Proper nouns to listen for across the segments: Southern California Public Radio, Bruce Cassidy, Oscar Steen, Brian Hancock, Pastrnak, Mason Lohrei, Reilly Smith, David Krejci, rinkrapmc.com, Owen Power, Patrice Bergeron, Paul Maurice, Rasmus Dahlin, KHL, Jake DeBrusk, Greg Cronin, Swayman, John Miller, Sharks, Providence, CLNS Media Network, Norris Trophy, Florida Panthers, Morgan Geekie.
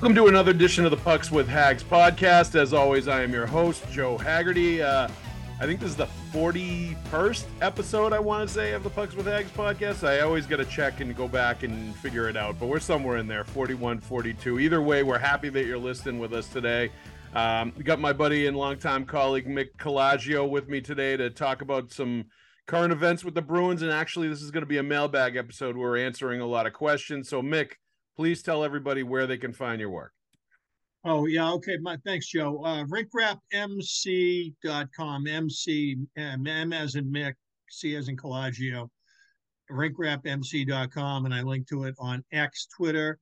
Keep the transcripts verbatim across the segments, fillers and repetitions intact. Welcome to another edition of the Pucks with Hags podcast. As always, I am your host, Joe Haggerty. Uh, I think this is the forty-first episode, I want to say, of the Pucks with Hags podcast. I always got to check and go back and figure it out, but we're somewhere in there, forty-one, forty-two. Either way, we're happy that you're listening with us today. Um, we got my buddy and longtime colleague Mick Colageo with me today to talk about some current events with the Bruins, and actually this is going to be a mailbag episode where we're answering a lot of questions. So, Mick, please tell everybody where they can find your work. Oh, yeah. Okay. My, thanks, Joe. Uh, rink rap m c dot com. M C, M, M as in Mick, C as in Colageo. rink rap m c dot com. And I link to it on X, Twitter.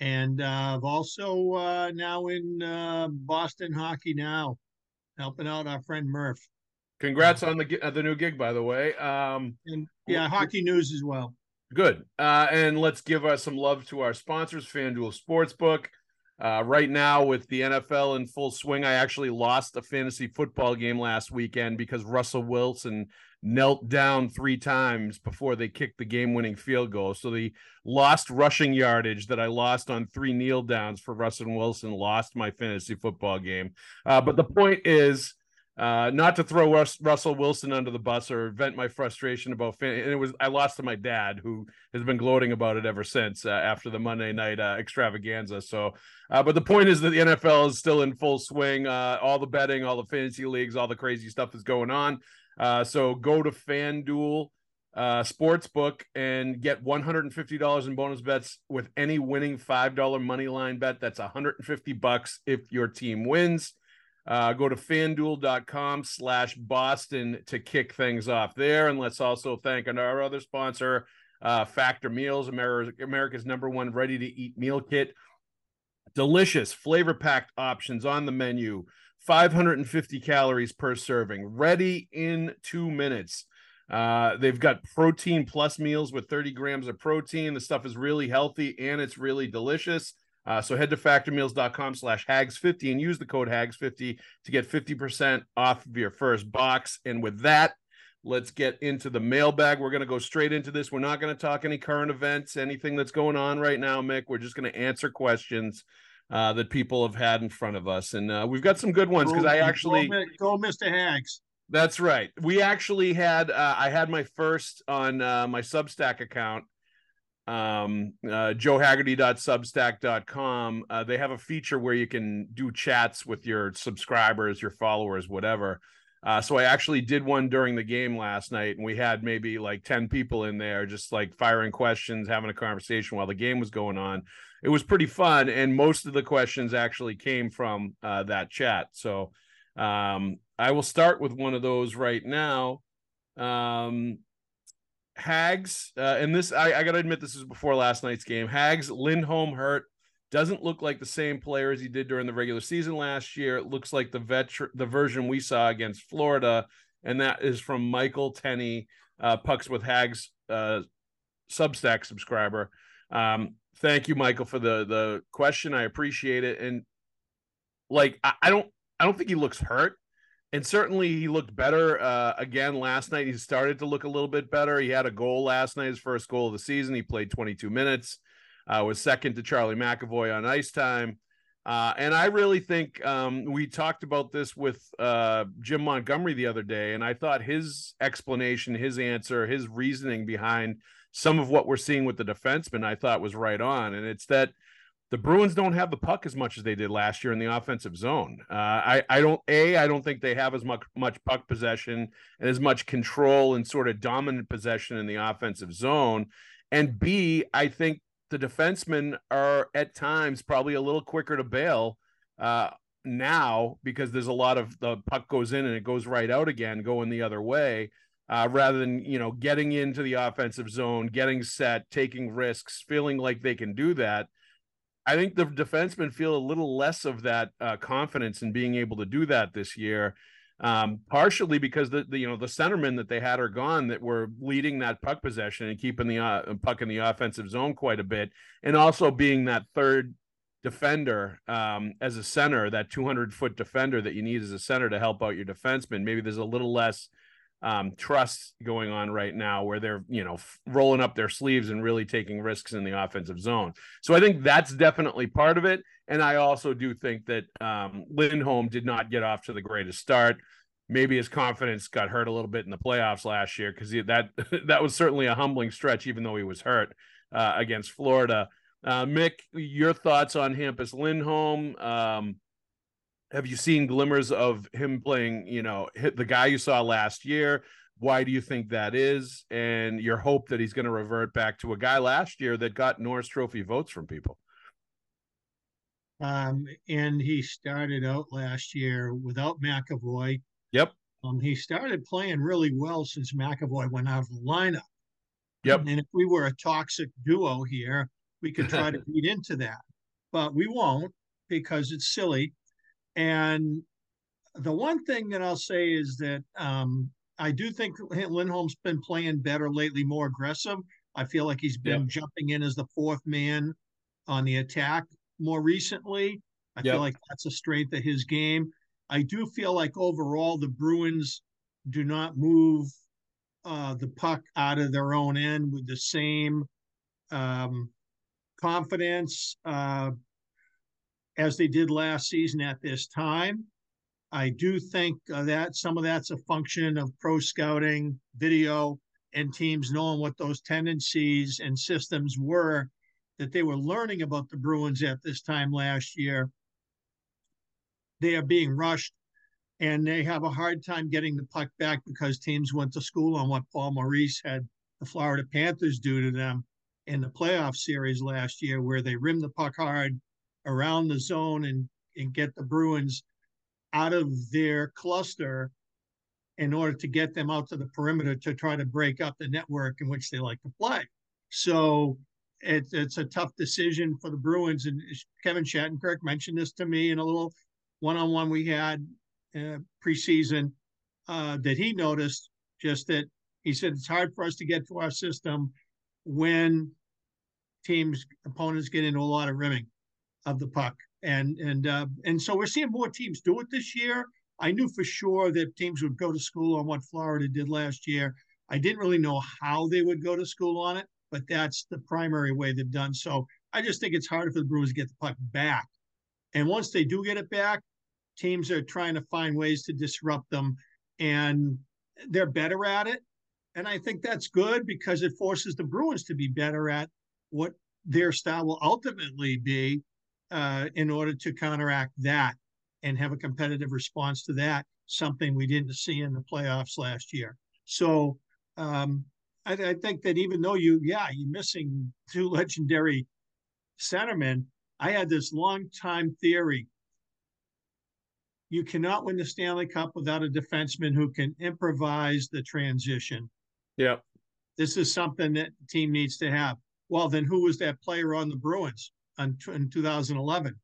And uh, I've also uh, now in uh, Boston Hockey Now, helping out our friend Murph. Congrats on the uh, the new gig, by the way. Um, and yeah, Hockey News as well. Good. Uh, and let's give us some love to our sponsors, FanDuel Sportsbook. Uh, right now with the N F L in full swing, I actually lost a fantasy football game last weekend because Russell Wilson knelt down three times before they kicked the game-winning field goal. So the lost rushing yardage that I lost on three kneel downs for Russell Wilson lost my fantasy football game. Uh, but the point is, Uh, not to throw Rus- Russell Wilson under the bus or vent my frustration about fan- and it was I lost to my dad, who has been gloating about it ever since uh, after the Monday night uh, extravaganza. So, uh, but the point is that the N F L is still in full swing. Uh, all the betting, all the fantasy leagues, all the crazy stuff is going on. Uh, so go to FanDuel uh, Sportsbook and get one hundred fifty dollars in bonus bets with any winning five dollar money line bet. That's one hundred fifty bucks if your team wins. Uh, go to FanDuel.com slash Boston to kick things off there. And let's also thank our other sponsor, uh, Factor Meals, America's number one ready-to-eat meal kit. Delicious, flavor-packed options on the menu, five hundred fifty calories per serving, ready in two minutes. Uh, they've got protein plus meals with thirty grams of protein. The stuff is really healthy and it's really delicious. Uh, so head to factor meals dot com slash hags fifty and use the code hags fifty to get fifty percent off of your first box. And with that, let's get into the mailbag. We're going to go straight into this. We're not going to talk any current events, anything that's going on right now, Mick. We're just going to answer questions uh, that people have had in front of us. And uh, we've got some good ones because I actually... Go, Mister Hags. That's right. We actually had... Uh, I had my first on uh, my Substack account. um uh joe haggerty dot substack dot com uh they have a feature where you can do chats with your subscribers, your followers, whatever. Uh so I actually did one during the game last night, and we had maybe like ten people in there just like firing questions, having a conversation while the game was going on. It was pretty fun, and most of the questions actually came from uh that chat. So um I will start with one of those right now. um Hags, uh, and this, I, I got to admit, this was before last night's game. Hags, Lindholm hurt. Doesn't look like the same player as he did during the regular season last year. It looks like the veteran, the version we saw against Florida, and that is from Michael Tenney, uh, Pucks with Hags uh, Substack subscriber. Um, thank you, Michael, for the the question. I appreciate it. And like, I, I don't, I don't think he looks hurt. And certainly he looked better uh, again last night. He started to look a little bit better. He had a goal last night, his first goal of the season. He played twenty-two minutes, uh, was second to Charlie McAvoy on ice time. Uh, and I really think um, we talked about this with uh, Jim Montgomery the other day, and I thought his explanation, his answer, his reasoning behind some of what we're seeing with the defenseman I thought was right on. And it's that the Bruins don't have the puck as much as they did last year in the offensive zone. Uh, I, I don't, A, I don't think they have as much, much puck possession and as much control and sort of dominant possession in the offensive zone. And B, I think the defensemen are at times probably a little quicker to bail uh, now because there's a lot of the puck goes in and it goes right out again, going the other way. uh, rather than, you know, getting into the offensive zone, getting set, taking risks, feeling like they can do that. I think the defensemen feel a little less of that uh, confidence in being able to do that this year, um, partially because the, the you know the centermen that they had are gone that were leading that puck possession and keeping the uh, puck in the offensive zone quite a bit, and also being that third defender um, as a center, that two hundred foot defender that you need as a center to help out your defenseman. Maybe there's a little less um, trust going on right now where they're, you know, f- rolling up their sleeves and really taking risks in the offensive zone. So I think that's definitely part of it. And I also do think that um, Lindholm did not get off to the greatest start. Maybe his confidence got hurt a little bit in the playoffs last year, because that, that was certainly a humbling stretch, even though he was hurt uh, against Florida. Uh, Mick, your thoughts on Hampus Lindholm? Um, have you seen glimmers of him playing, you know, hit the guy you saw last year? Why do you think that is? And your hope that he's going to revert back to a guy last year that got Norris Trophy votes from people. Um, and he started out last year without McAvoy. Yep. Um, he started playing really well since McAvoy went out of the lineup. Yep. And if we were a toxic duo here, we could try to beat into that, but we won't, because it's silly. And the one thing that I'll say is that um, I do think Lindholm's been playing better lately, more aggressive. I feel like he's been yep. jumping in as the fourth man on the attack more recently. I yep. feel like that's a strength of his game. I do feel like overall the Bruins do not move uh, the puck out of their own end with the same um, – confidence uh, as they did last season at this time. I do think uh, that some of that's a function of pro scouting, video, and teams knowing what those tendencies and systems were that they were learning about the Bruins at this time last year. They are being rushed, and they have a hard time getting the puck back because teams went to school on what Paul Maurice had the Florida Panthers do to them in the playoff series last year, where they rimmed the puck hard around the zone and, and get the Bruins out of their cluster in order to get them out to the perimeter to try to break up the network in which they like to play. So it, it's a tough decision for the Bruins. And Kevin Shattenkirk mentioned this to me in a little one-on-one we had uh, preseason uh, that he noticed, just that he said, it's hard for us to get to our system when teams, opponents get into a lot of rimming of the puck. And and uh, and so we're seeing more teams do it this year. I knew for sure that teams would go to school on what Florida did last year. I didn't really know how they would go to school on it, but that's the primary way they've done. So I just think it's harder for the Bruins to get the puck back. And once they do get it back, teams are trying to find ways to disrupt them, and they're better at it. And I think that's good, because it forces the Bruins to be better at what their style will ultimately be uh, in order to counteract that and have a competitive response to that, something we didn't see in the playoffs last year. So um, I, I think that even though you, yeah, you're missing two legendary centermen, I had this long-time theory. You cannot win the Stanley Cup without a defenseman who can improvise the transition. Yeah. This is something that the team needs to have. Well, then who was that player on the Bruins in two thousand eleven?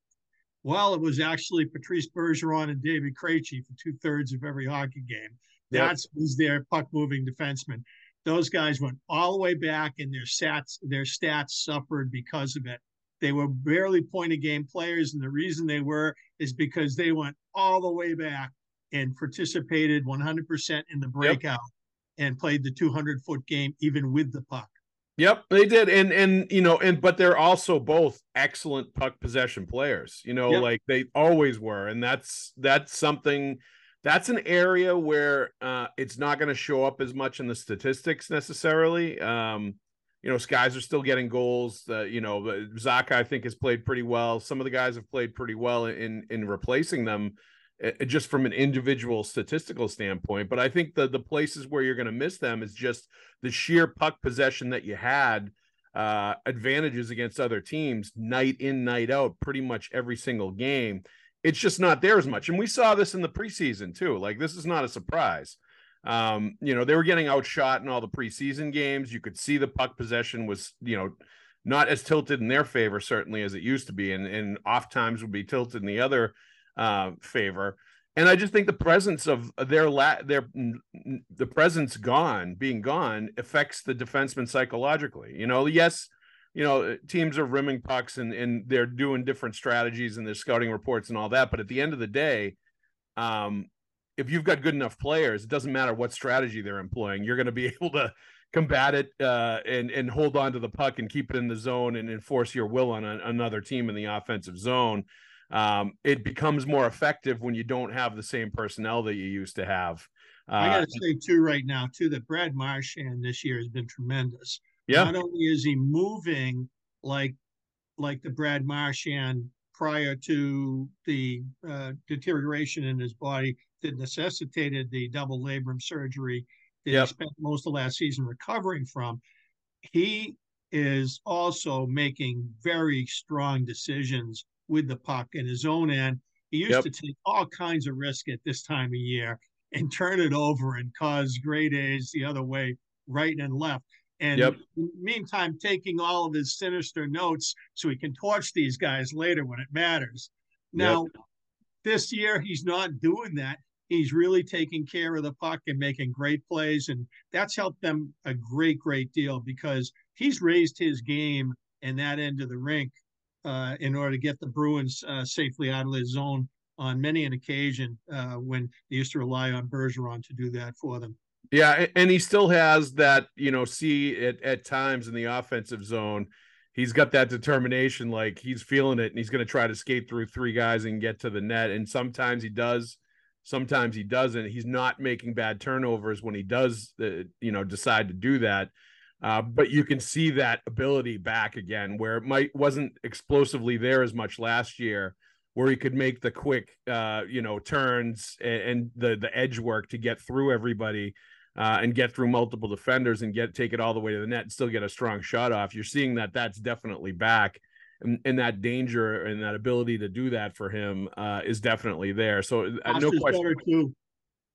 Well, it was actually Patrice Bergeron and David Krejci for two-thirds of every hockey game. Yep. That's who's their puck-moving defenseman. Those guys went all the way back, and their stats, their stats suffered because of it. They were barely point-of-game players, and the reason they were is because they went all the way back and participated one hundred percent in the breakout. Yep. And played the two hundred foot game even with the puck. Yep, they did. And, and you know, and but they're also both excellent puck possession players, you know, yep. like they always were. And that's that's something, that's an area where uh, it's not going to show up as much in the statistics necessarily. Um, you know, guys are still getting goals. Uh, you know, Zaka, I think, has played pretty well. Some of the guys have played pretty well in in replacing them, just from an individual statistical standpoint. But I think the, the places where you're going to miss them is just the sheer puck possession that you had uh, advantages against other teams night in, night out, pretty much every single game. It's just not there as much. And we saw this in the preseason too. Like, this is not a surprise. Um, you know, they were getting outshot in all the preseason games. You could see the puck possession was, you know, not as tilted in their favor, certainly, as it used to be. And, and oft times would be tilted in the other uh, favor. And I just think the presence of their la- their the presence gone, being gone, affects the defenseman psychologically. You know, yes, you know, teams are rimming pucks and, and they're doing different strategies and their scouting reports and all that. But at the end of the day, um, if you've got good enough players, it doesn't matter what strategy they're employing. You're going to be able to combat it uh, and, and hold on to the puck and keep it in the zone and enforce your will on a, another team in the offensive zone. Um, it becomes more effective when you don't have the same personnel that you used to have. Uh, I got to say, too, right now, too, that Brad Marchand this year has been tremendous. Yeah. Not only is he moving like like the Brad Marchand prior to the uh, deterioration in his body that necessitated the double labrum surgery that yep. he spent most of last season recovering from, he is also making very strong decisions with the puck in his own end. He used yep. to take all kinds of risk at this time of year and turn it over and cause great A's the other way, right and left. And yep. in the meantime, taking all of his sinister notes so he can torch these guys later when it matters. Now, yep. this year, he's not doing that. He's really taking care of the puck and making great plays. And that's helped them a great, great deal because he's raised his game in that end of the rink Uh, in order to get the Bruins uh, safely out of their zone on many an occasion uh, when they used to rely on Bergeron to do that for them. Yeah, and he still has that, you know, see it at times in the offensive zone. He's got that determination, like he's feeling it, and he's going to try to skate through three guys and get to the net. And sometimes he does, sometimes he doesn't. He's not making bad turnovers when he does, uh, you know, decide to do that. Uh, but you can see that ability back again, where it might wasn't explosively there as much last year, where he could make the quick, uh, you know, turns and, and the the edge work to get through everybody uh, and get through multiple defenders and get take it all the way to the net and still get a strong shot off. You're seeing that that's definitely back, and, and that danger and that ability to do that for him uh, is definitely there. So uh, no question. Better too.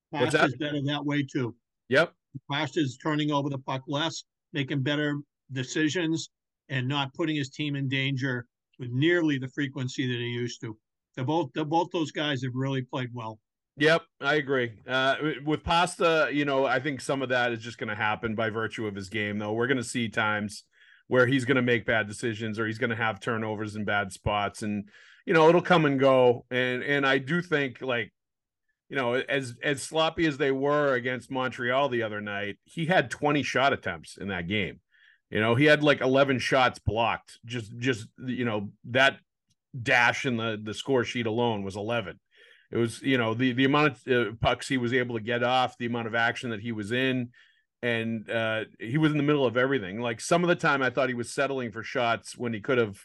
What's that? Is better that way too. Yep. Pastr's turning over the puck less, making better decisions and not putting his team in danger with nearly the frequency that he used to. They're both, they're both those guys have really played well. Yep, I agree. Uh, with Pasta, you know, I think some of that is just going to happen by virtue of his game, though. We're going to see times where he's going to make bad decisions or he's going to have turnovers in bad spots. And, you know, it'll come and go. And and I do think, like, you know, as as sloppy as they were against Montreal the other night, he had twenty shot attempts in that game. You know, he had like eleven shots blocked. Just, just you know, that dash in the, the score sheet alone was eleven. It was, you know, the, the amount of uh, pucks he was able to get off, the amount of action that he was in, and uh, he was in the middle of everything. Like, some of the time I thought he was settling for shots when he could have,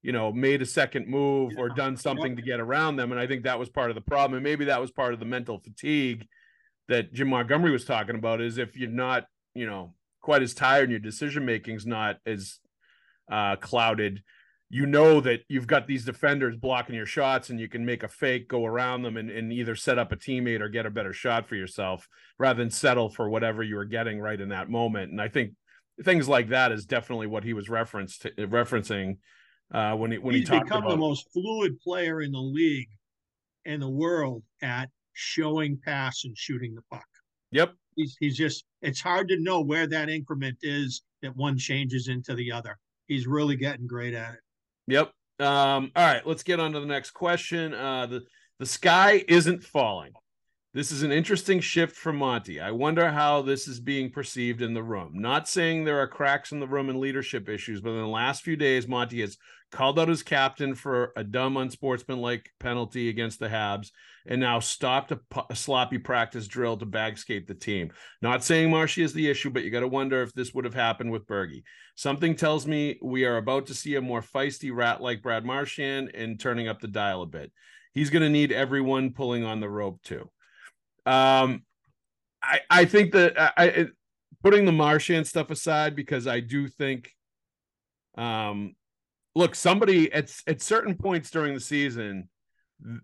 you know, made a second move or done something to get around them. And I think that was part of the problem. And maybe that was part of the mental fatigue that Jim Montgomery was talking about, is if you're not, you know, quite as tired and your decision-making's not as uh, clouded, you know that you've got these defenders blocking your shots and you can make a fake, go around them and, and either set up a teammate or get a better shot for yourself rather than settle for whatever you were getting right in that moment. And I think things like that is definitely what he was referenced to, referencing Uh, when he when he's he talked become about the most fluid player in the league, in the world, at showing pass and shooting the puck. Yep, he's he's just it's hard to know where that increment is that one changes into the other. He's really getting great at it. Yep. Um, all right, let's get on to the next question. Uh, the the sky isn't falling. This is an interesting shift from Monty. I wonder how this is being perceived in the room. Not saying there are cracks in the room and leadership issues, but in the last few days, Monty has called out his captain for a dumb, unsportsmanlike penalty against the Habs and now stopped a, p- a sloppy practice drill to bag-skate the team. Not saying Marshy is the issue, but you got to wonder if this would have happened with Bergie. Something tells me we are about to see a more feisty rat like Brad Marchand and turning up the dial a bit. He's going to need everyone pulling on the rope, too. Um, I, I think that I, I putting the Marchand stuff aside, because I do think, um, look, somebody at, at certain points during the season,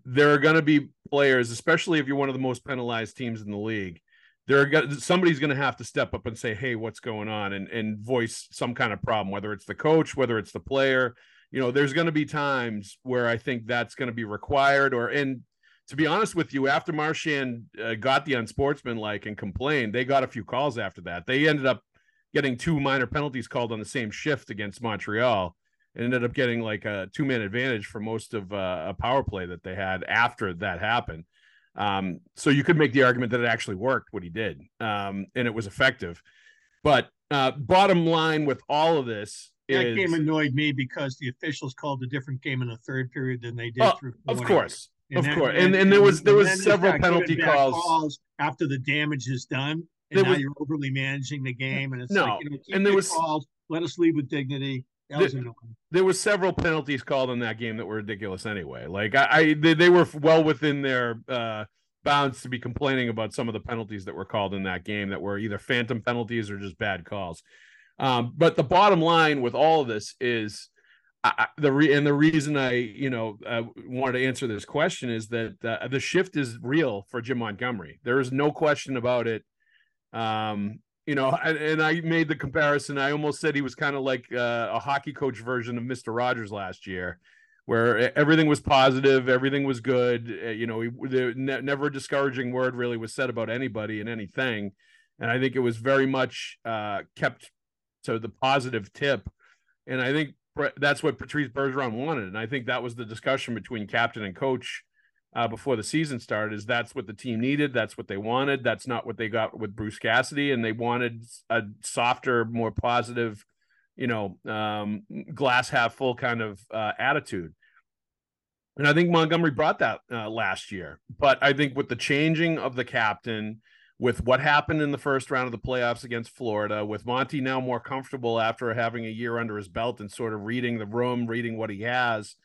there are going to be players, especially if you're one of the most penalized teams in the league, there are, somebody's going to have to step up and say, hey, what's going on, and and voice some kind of problem, whether it's the coach, whether it's the player. You know, there's going to be times where I think that's going to be required. Or, and to be honest with you, after Marchand uh, got the unsportsmanlike and complained, they got a few calls after that. They ended up getting two minor penalties called on the same shift against Montreal, and ended up getting like a two man advantage for most of uh, a power play that they had after that happened. Um, so you could make the argument that it actually worked what he did, um, and it was effective. But uh, bottom line with all of this, that is, game annoyed me because the officials called a different game in the third period than they did. Uh, through of course, and of then, course, and, and and there was there was several penalty calls. calls after the damage is done, and now was, you're overly managing the game, and it's no, like, you know, keep and there was calls. Let us leave with dignity. That was annoying. There was several penalties called in that game that were ridiculous anyway. Like I, I they, they were well within their uh, bounds to be complaining about some of the penalties that were called in that game that were either phantom penalties or just bad calls. Um, but the bottom line with all of this is I, the re- and the reason I, you know, uh, wanted to answer this question is that uh, the shift is real for Jim Montgomery. There is no question about it. Um, you know, and, and I made the comparison. I almost said he was kind of like uh, a hockey coach version of Mister Rogers last year, where everything was positive, everything was good. Uh, you know, he, there, ne- never a discouraging word really was said about anybody and anything. And I think it was very much uh, kept to the positive tip. And I think that's what Patrice Bergeron wanted. And I think that was the discussion between captain and coach uh, before the season started, is that's what the team needed. That's what they wanted. That's not what they got with Bruce Cassidy. And they wanted a softer, more positive, you know, um, glass half full kind of uh, attitude. And I think Montgomery brought that uh, last year. But I think with the changing of the captain, with what happened in the first round of the playoffs against Florida, with Monty now more comfortable after having a year under his belt and sort of reading the room, reading what he has,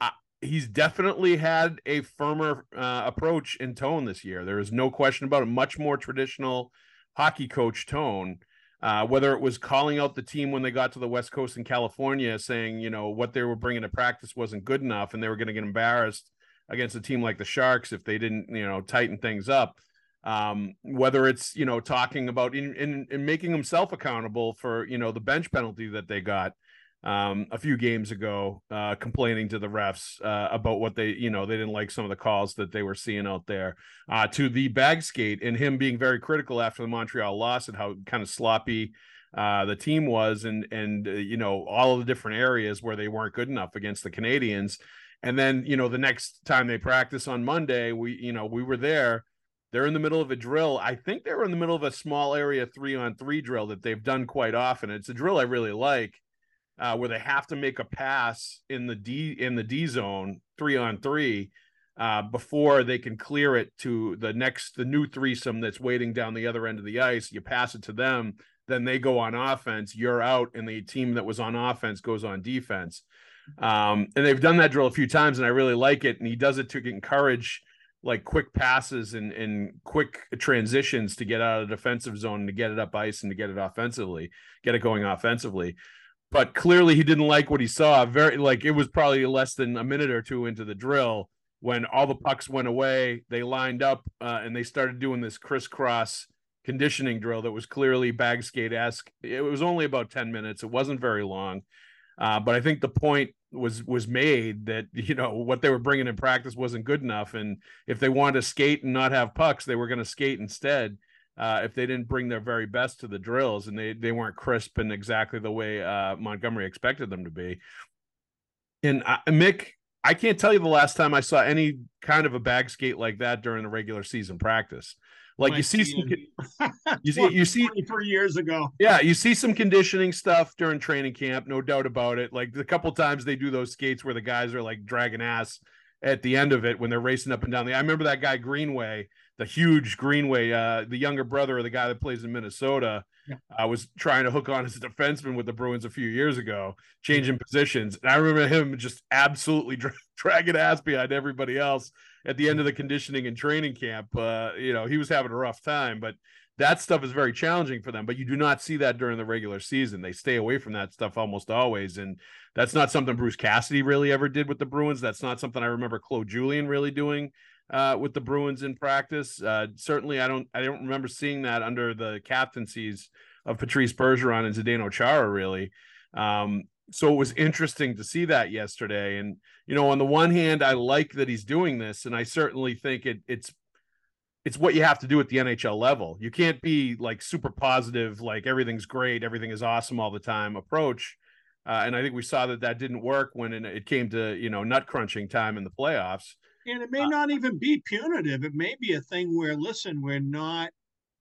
uh, he's definitely had a firmer uh, approach in tone this year. There is no question about it. Much more traditional hockey coach tone, uh, whether it was calling out the team when they got to the West Coast in California, saying, you know, what they were bringing to practice wasn't good enough and they were going to get embarrassed against a team like the Sharks if they didn't, you know, tighten things up. Um, whether it's, you know, talking about in, in, in making himself accountable for, you know, the bench penalty that they got um, a few games ago, uh, complaining to the refs uh, about what they, you know, they didn't like some of the calls that they were seeing out there, uh, to the bag skate and him being very critical after the Montreal loss and how kind of sloppy uh, the team was and, and uh, you know, all of the different areas where they weren't good enough against the Canadians. And then, you know, the next time they practice on Monday, we, you know, we were there. They're in the middle of a drill. I think they were in the middle of a small area three-on-three drill that they've done quite often. It's a drill I really like, uh, where they have to make a pass in the D in the D zone three-on-three uh, before they can clear it to the next the new threesome that's waiting down the other end of the ice. You pass it to them, then they go on offense. You're out, and the team that was on offense goes on defense. Um, and they've done that drill a few times, and I really like it. And he does it to encourage like quick passes and, and quick transitions to get out of the defensive zone and to get it up ice and to get it offensively, get it going offensively. But clearly he didn't like what he saw. Very like it was probably less than a minute or two into the drill when all the pucks went away, they lined up uh, and they started doing this crisscross conditioning drill that was clearly bag skate-esque. It was only about ten minutes. It wasn't very long. Uh, but I think the point was was made that, you know, what they were bringing in practice wasn't good enough. And if they wanted to skate and not have pucks, they were going to skate instead uh, if they didn't bring their very best to the drills. And they they weren't crisp and exactly the way uh, Montgomery expected them to be. And I, Mick, I can't tell you the last time I saw any kind of a bag skate like that during the regular season practice. Like you see, some, you see, you see, three years ago. Yeah. You see some conditioning stuff during training camp. No doubt about it. Like the couple times they do those skates where the guys are like dragging ass at the end of it when they're racing up and down. The, I remember that guy Greenway, the huge Greenway, uh, the younger brother of the guy that plays in Minnesota. I yeah. uh, was trying to hook on as a defenseman with the Bruins a few years ago, changing positions. And I remember him just absolutely dra- dragging ass behind everybody else at the end of the conditioning and training camp. Uh, you know, he was having a rough time, but that stuff is very challenging for them. But you do not see that during the regular season. They stay away from that stuff almost always. And that's not something Bruce Cassidy really ever did with the Bruins. That's not something I remember Claude Julien really doing uh, with the Bruins in practice. Uh, certainly, I don't I don't remember seeing that under the captaincies of Patrice Bergeron and Zdeno Chara, really. Um, so it was interesting to see that yesterday. And, you know, on the one hand, I like that he's doing this, and I certainly think it, it's it's what you have to do at the N H L level. You can't be like super positive, like everything's great, everything is awesome all the time approach. Uh, and I think we saw that that didn't work when it came to, you know, nut crunching time in the playoffs. And it may uh, not even be punitive. It may be a thing where, listen, we're not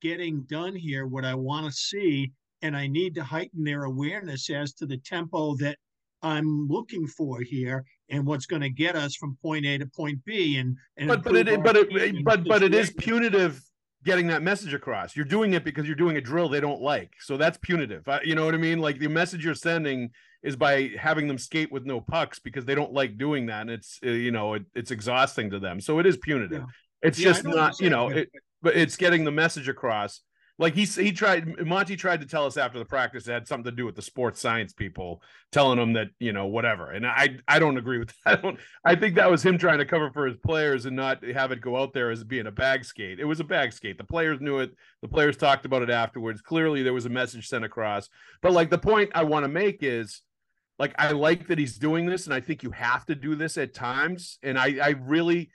getting done here what I want to see, and I need to heighten their awareness as to the tempo that I'm looking for here and what's going to get us from point A to point B. And, and but but it but it but but it is punitive getting that message across. You're doing it because you're doing a drill they don't like, so that's punitive. I, you know what I mean? Like the message you're sending is by having them skate with no pucks because they don't like doing that, and it's uh, you know it, it's exhausting to them. So it is punitive. Yeah. It's yeah, just not you know, it, but it's getting the message across. Like he he tried, Monty tried to tell us after the practice it had something to do with the sports science people telling him that, you know, whatever. And I I don't agree with that. I don't. I think that was him trying to cover for his players and not have it go out there as being a bag skate. It was a bag skate. The players knew it. The players talked about it afterwards. Clearly, there was a message sent across. But like the point I want to make is, like, I like that he's doing this, and I think you have to do this at times. And I I really,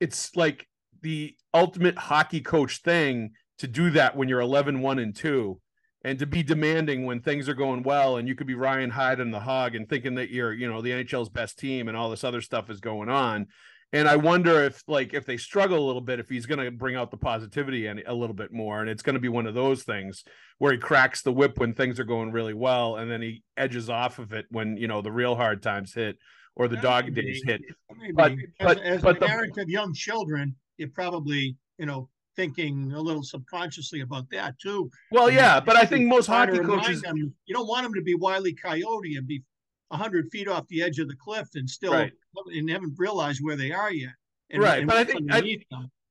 it's like the ultimate hockey coach thing to do that when you're eleven, one, and two, and to be demanding when things are going well, and you could be Ryan Hyde and the Hog and thinking that you're, you know, the N H L's best team and all this other stuff is going on. And I wonder if, like, if they struggle a little bit, if he's going to bring out the positivity and a little bit more, and it's going to be one of those things where he cracks the whip when things are going really well, and then he edges off of it when, you know, the real hard times hit or the that dog maybe, days hit. Maybe. But as, but, as but the parent of young children, it probably, you know, thinking a little subconsciously about that too. Well, yeah, but I think most hockey coaches, them, you don't want them to be Wile E. Coyote and be a hundred feet off the edge of the cliff and still right. and haven't realized where they are yet. And, right, and but I think I,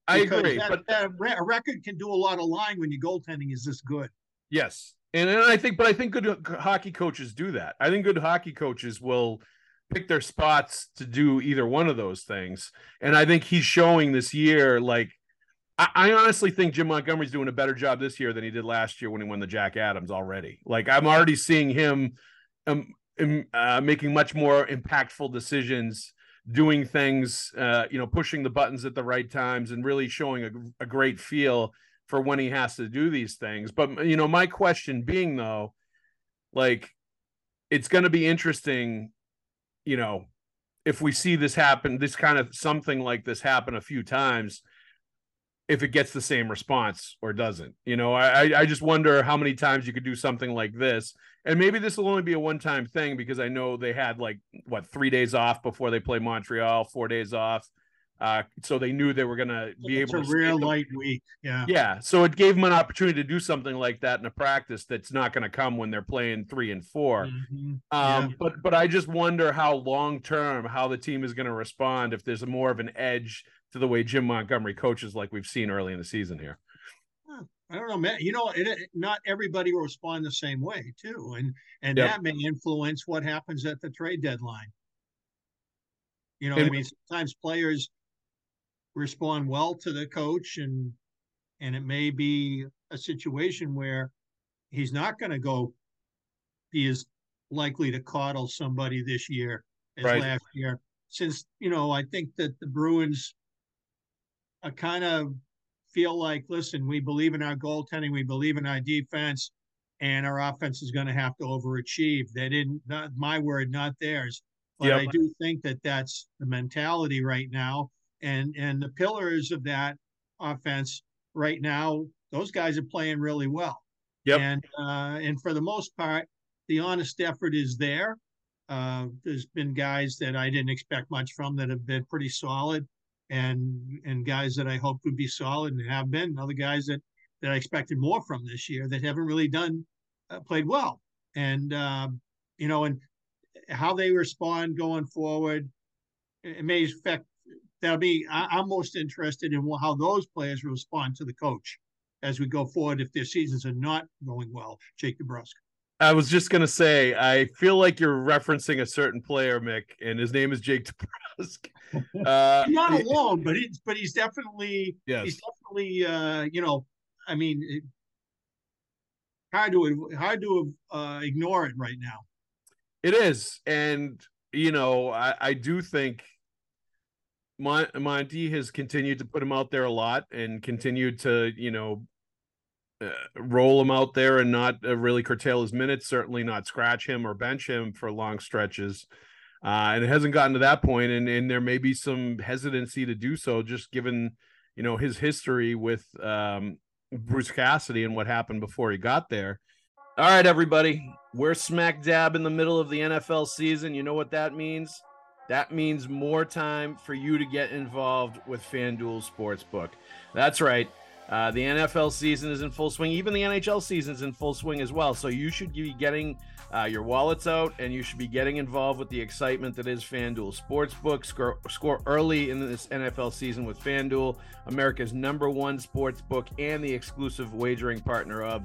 I agree. That, but that a record can do a lot of lying when your goaltending is this good. Yes, and, and I think, but I think good hockey coaches do that. I think good hockey coaches will pick their spots to do either one of those things, and I think he's showing this year, like. I honestly think Jim Montgomery's doing a better job this year than he did last year when he won the Jack Adams already. Like, I'm already seeing him um, um, uh, making much more impactful decisions, doing things, uh, you know, pushing the buttons at the right times and really showing a, a great feel for when he has to do these things. But, you know, my question being, though, like, it's going to be interesting, you know, if we see this happen, this kind of something like this happen a few times, if it gets the same response or doesn't. You know, I I just wonder how many times you could do something like this. And maybe this will only be a one-time thing because I know they had like, what, three days off before they play Montreal, four days off. Uh, so they knew they were going to be able to. It's a real light week. Yeah. Yeah. So it gave them an opportunity to do something like that in a practice that's not going to come when they're playing three and four. Mm-hmm. um, yeah. But but I just wonder how long-term, how the team is going to respond if there's a more of an edge to the way Jim Montgomery coaches, like we've seen early in the season here. I don't know, man. You know, it, it, not everybody will respond the same way, too. And, and yep. that may influence what happens at the trade deadline. You know, and, I mean, sometimes players respond well to the coach, and and it may be a situation where he's not going to go. He is likely to coddle somebody this year as right. last year. Since, you know, I think that the Bruins – I kind of feel like, listen, we believe in our goaltending, we believe in our defense, and our offense is going to have to overachieve. They didn't, not my word, not theirs. But yep. I do think that that's the mentality right now. And and the pillars of that offense right now, those guys are playing really well. Yep. And, uh, and for the most part, the honest effort is there. Uh, there's been guys that I didn't expect much from that have been pretty solid. And and guys that I hope would be solid and have been, and other guys that, that I expected more from this year that haven't really done, uh, played well. And, uh, you know, and how they respond going forward, it may affect, that'll be, I, I'm most interested in how those players respond to the coach as we go forward if their seasons are not going well, Jake DeBrusk. I was just going to say, I feel like you're referencing a certain player, Mick, and his name is Jake DeBrusk. Uh, he's not alone, but he's, but he's definitely, yes. he's definitely, uh, you know, I mean, it, hard to, hard to uh, ignore it right now. It is. And, you know, I, I do think Mon- Monty has continued to put him out there a lot and continued to, you know, Uh, roll him out there and not uh, really curtail his minutes, certainly not scratch him or bench him for long stretches. Uh, and it hasn't gotten to that point, and, and there may be some hesitancy to do so, just given, you know, his history with um, Bruce Cassidy and what happened before he got there. All right, everybody, we're smack dab in the middle of the N F L season. You know what that means? That means more time for you to get involved with FanDuel Sportsbook. That's right. Uh, the N F L season is in full swing. Even the N H L season is in full swing as well. So you should be getting uh, your wallets out, and you should be getting involved with the excitement that is FanDuel Sportsbook. Score, score early in this N F L season with FanDuel, America's number one sportsbook and the exclusive wagering partner of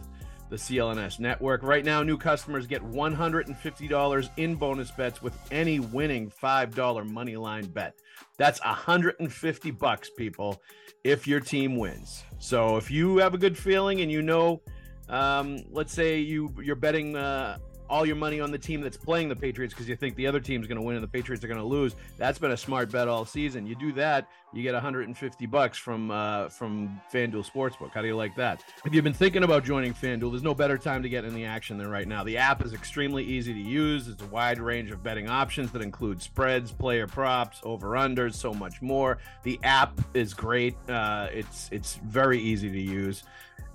the C L N S Network. Right now, new customers get one hundred fifty dollars in bonus bets with any winning five dollar money line bet. That's one hundred fifty bucks, people, if your team wins. So if you have a good feeling and you know, um, let's say you, you're betting uh, all your money on the team that's playing the Patriots because you think the other team's going to win and the Patriots are going to lose. That's been a smart bet all season. You do that, you get one hundred fifty bucks from uh, from FanDuel Sportsbook. How do you like that? If you've been thinking about joining FanDuel, there's no better time to get in the action than right now. The app is extremely easy to use. There's a wide range of betting options that include spreads, player props, over-unders, so much more. The app is great. Uh, it's it's very easy to use.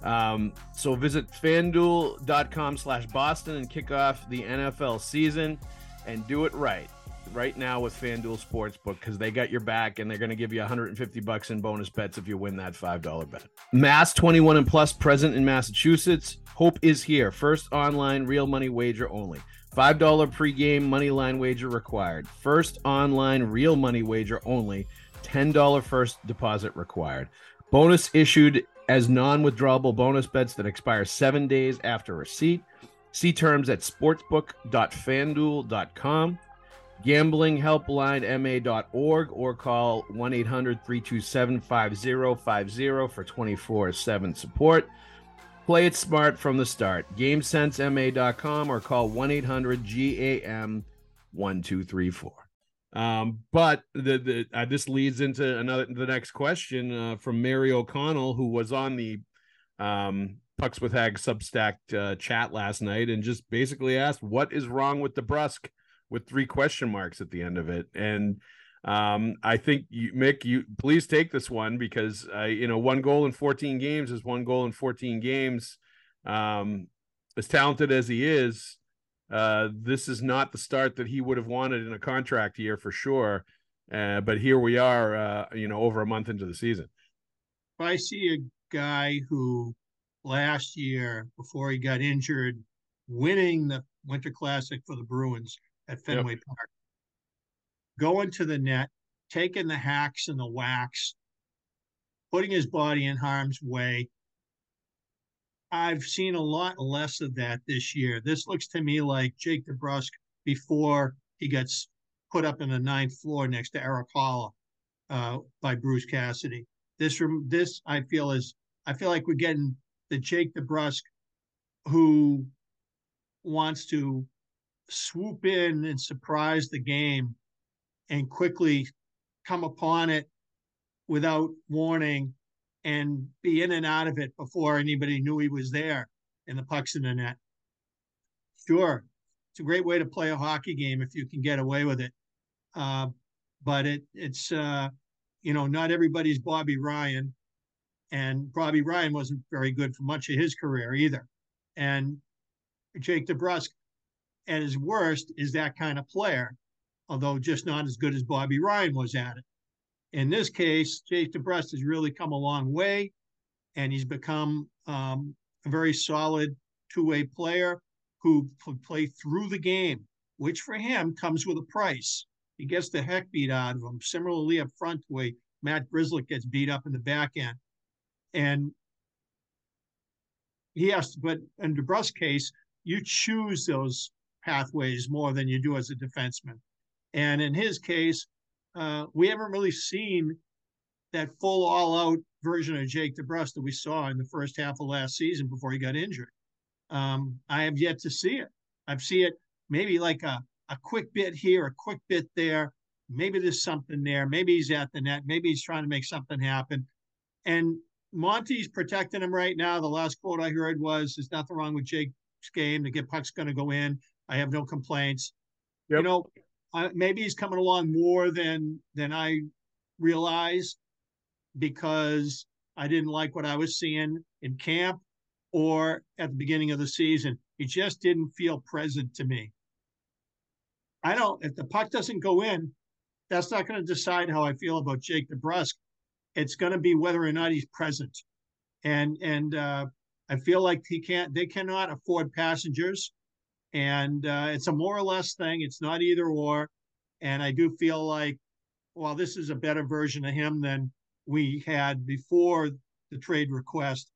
Um, so visit FanDuel.com slash Boston and kick off the N F L season and do it right. Right now with FanDuel Sportsbook, because they got your back and they're going to give you one hundred fifty bucks in bonus bets if you win that five dollar bet. Mass twenty-one and plus, present in Massachusetts. Hope is here. First online real money wager only. five dollar pregame money line wager required. First online real money wager only. ten dollar first deposit required. Bonus issued as non-withdrawable bonus bets that expire seven days after receipt. See terms at sportsbook dot fanduel dot com. Gambling helpline M A dot org or call one eight hundred three two seven five zero five zero for twenty-four seven support. Play it smart from the start. Game Sense M A dot com or call one eight hundred G A M one two three four. Um, but the, the uh, this leads into another the next question uh, from Mary O'Connell, who was on the um, Pucks with Hags Substack uh, chat last night and just basically asked, what is wrong with DeBrusk? With three question marks at the end of it. And um, I think, you, Mick, you please take this one because, uh, you know, one goal in fourteen games is one goal in fourteen games. Um, as talented as he is, uh, this is not the start that he would have wanted in a contract year for sure. Uh, but here we are, uh, you know, over a month into the season. I see a guy who last year, before he got injured, winning the Winter Classic for the Bruins, at Fenway yep. Park, going to the net, taking the hacks and the whacks, putting his body in harm's way. I've seen a lot less of that this year. This looks to me like Jake DeBrusk before he gets put up in the ninth floor next to Eric Holla uh, by Bruce Cassidy. This, this I feel is, I feel like we're getting the Jake DeBrusk who wants to swoop in and surprise the game and quickly come upon it without warning and be in and out of it before anybody knew he was there and the puck's in the net. Sure, it's a great way to play a hockey game if you can get away with it. Uh, but it it's, uh, you know, not everybody's Bobby Ryan, and Bobby Ryan wasn't very good for much of his career either. And Jake DeBrusk, at his worst, is that kind of player, although just not as good as Bobby Ryan was at it. In this case, Jake DeBrusk has really come a long way, and he's become um, a very solid two-way player who can play through the game, which for him comes with a price. He gets the heck beat out of him. Similarly, up front, the way Matt Grizzlick gets beat up in the back end. And he has to, but in DeBrusk's case, you choose those pathways more than you do as a defenseman. And in his case, uh, we haven't really seen that full all-out version of Jake DeBrusk that we saw in the first half of last season before he got injured. Um, I have yet to see it. I've seen it maybe like a, a quick bit here, a quick bit there. Maybe there's something there. Maybe he's at the net. Maybe he's trying to make something happen. And Monty's protecting him right now. The last quote I heard was, there's nothing wrong with Jake's game. The get puck's going to go in. I have no complaints. Yep. You know, I, maybe he's coming along more than than I realized because I didn't like what I was seeing in camp or at the beginning of the season. It just didn't feel present to me. I don't, if the puck doesn't go in, that's not going to decide how I feel about Jake DeBrusk. It's going to be whether or not he's present. And and uh, I feel like he can't, they cannot afford passengers. And uh, it's a more or less thing. It's not either or. And I do feel like, well, this is a better version of him than we had before the trade request.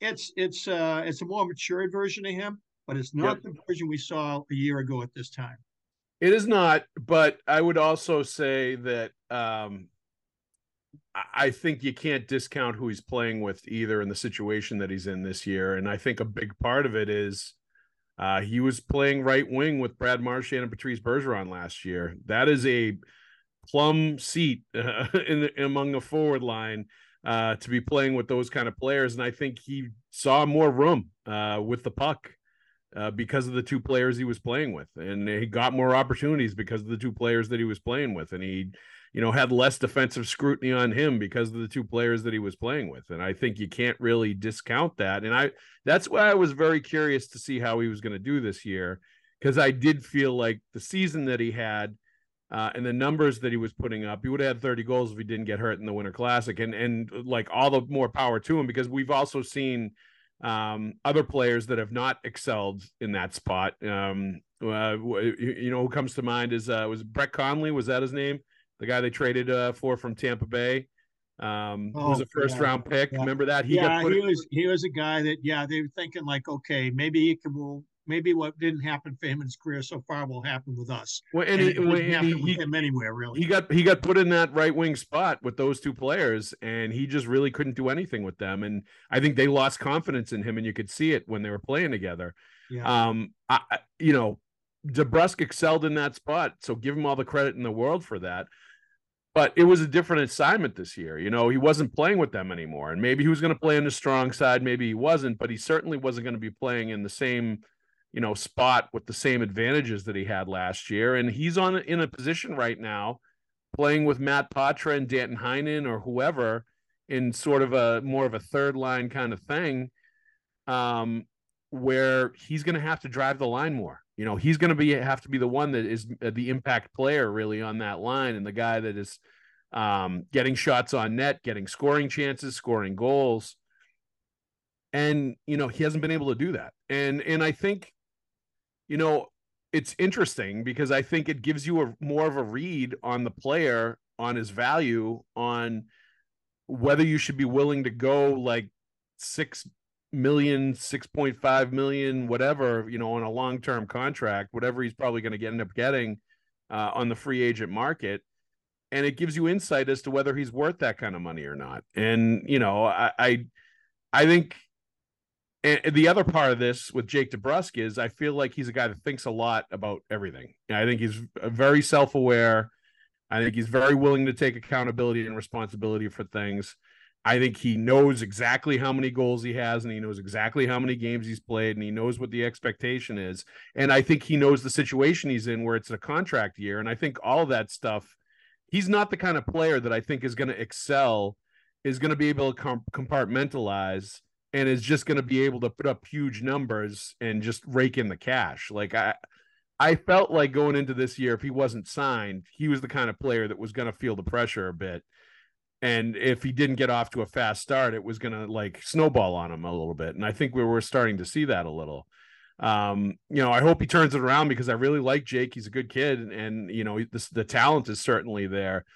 It's it's uh, it's a more mature version of him, but it's not yep. the version we saw a year ago at this time. It is not, but I would also say that um, I think you can't discount who he's playing with either in the situation that he's in this year. And I think a big part of it is uh, he was playing right wing with Brad Marchand and Patrice Bergeron last year. That is a plum seat uh, in the, among the forward line uh, to be playing with those kind of players. And I think he saw more room uh, with the puck. Uh, because of the two players he was playing with, and he got more opportunities because of the two players that he was playing with, and he, you know, had less defensive scrutiny on him because of the two players that he was playing with. And I think you can't really discount that. And I, that's why I was very curious to see how he was going to do this year, because I did feel like the season that he had uh, and the numbers that he was putting up, he would have had thirty goals if he didn't get hurt in the Winter Classic, and and like all the more power to him, because we've also seen um other players that have not excelled in that spot. Um uh, you know who comes to mind is uh was Brett Connolly, was that his name, the guy they traded uh for from Tampa Bay, um oh, who was a first yeah. round pick yeah. remember that he, yeah, got put he in- was he was a guy that yeah they were thinking like, okay, maybe he can will maybe what didn't happen for him in his career so far will happen with us. Well, and, and it, it wouldn't happen with him anywhere, really. He got he got put in that right wing spot with those two players, and he just really couldn't do anything with them. And I think they lost confidence in him, and you could see it when they were playing together. Yeah. Um, I, you know, DeBrusk excelled in that spot, so give him all the credit in the world for that. But it was a different assignment this year. You know, he wasn't playing with them anymore, and maybe he was going to play on the strong side, maybe he wasn't, but he certainly wasn't going to be playing in the same – you know, spot with the same advantages that he had last year. And he's on in a position right now playing with Matt Poitras and Danton Heinen or whoever in sort of a more of a third line kind of thing, um, where he's going to have to drive the line more. You know, he's going to be have to be the one that is the impact player really on that line, and the guy that is um, getting shots on net, getting scoring chances, scoring goals. And, you know, he hasn't been able to do that. And, and I think, you know, it's interesting because I think it gives you a more of a read on the player, on his value, on whether you should be willing to go like six million, six point five million, whatever, you know, on a long-term contract, whatever he's probably going to get end up getting uh, on the free agent market. And it gives you insight as to whether he's worth that kind of money or not. And, you know, I, I, I think, and the other part of this with Jake DeBrusk is I feel like he's a guy that thinks a lot about everything. I think he's very self-aware. I think he's very willing to take accountability and responsibility for things. I think he knows exactly how many goals he has, and he knows exactly how many games he's played, and he knows what the expectation is. And I think he knows the situation he's in where it's a contract year. And I think all of that stuff, he's not the kind of player that I think is going to excel, is going to be able to compartmentalize, and is just going to be able to put up huge numbers and just rake in the cash. Like I, I felt like going into this year, if he wasn't signed, he was the kind of player that was going to feel the pressure a bit. And if he didn't get off to a fast start, it was going to like snowball on him a little bit. And I think we were starting to see that a little. Um, you know, I hope he turns it around because I really like Jake. He's a good kid, and, and you know, the, the talent is certainly there,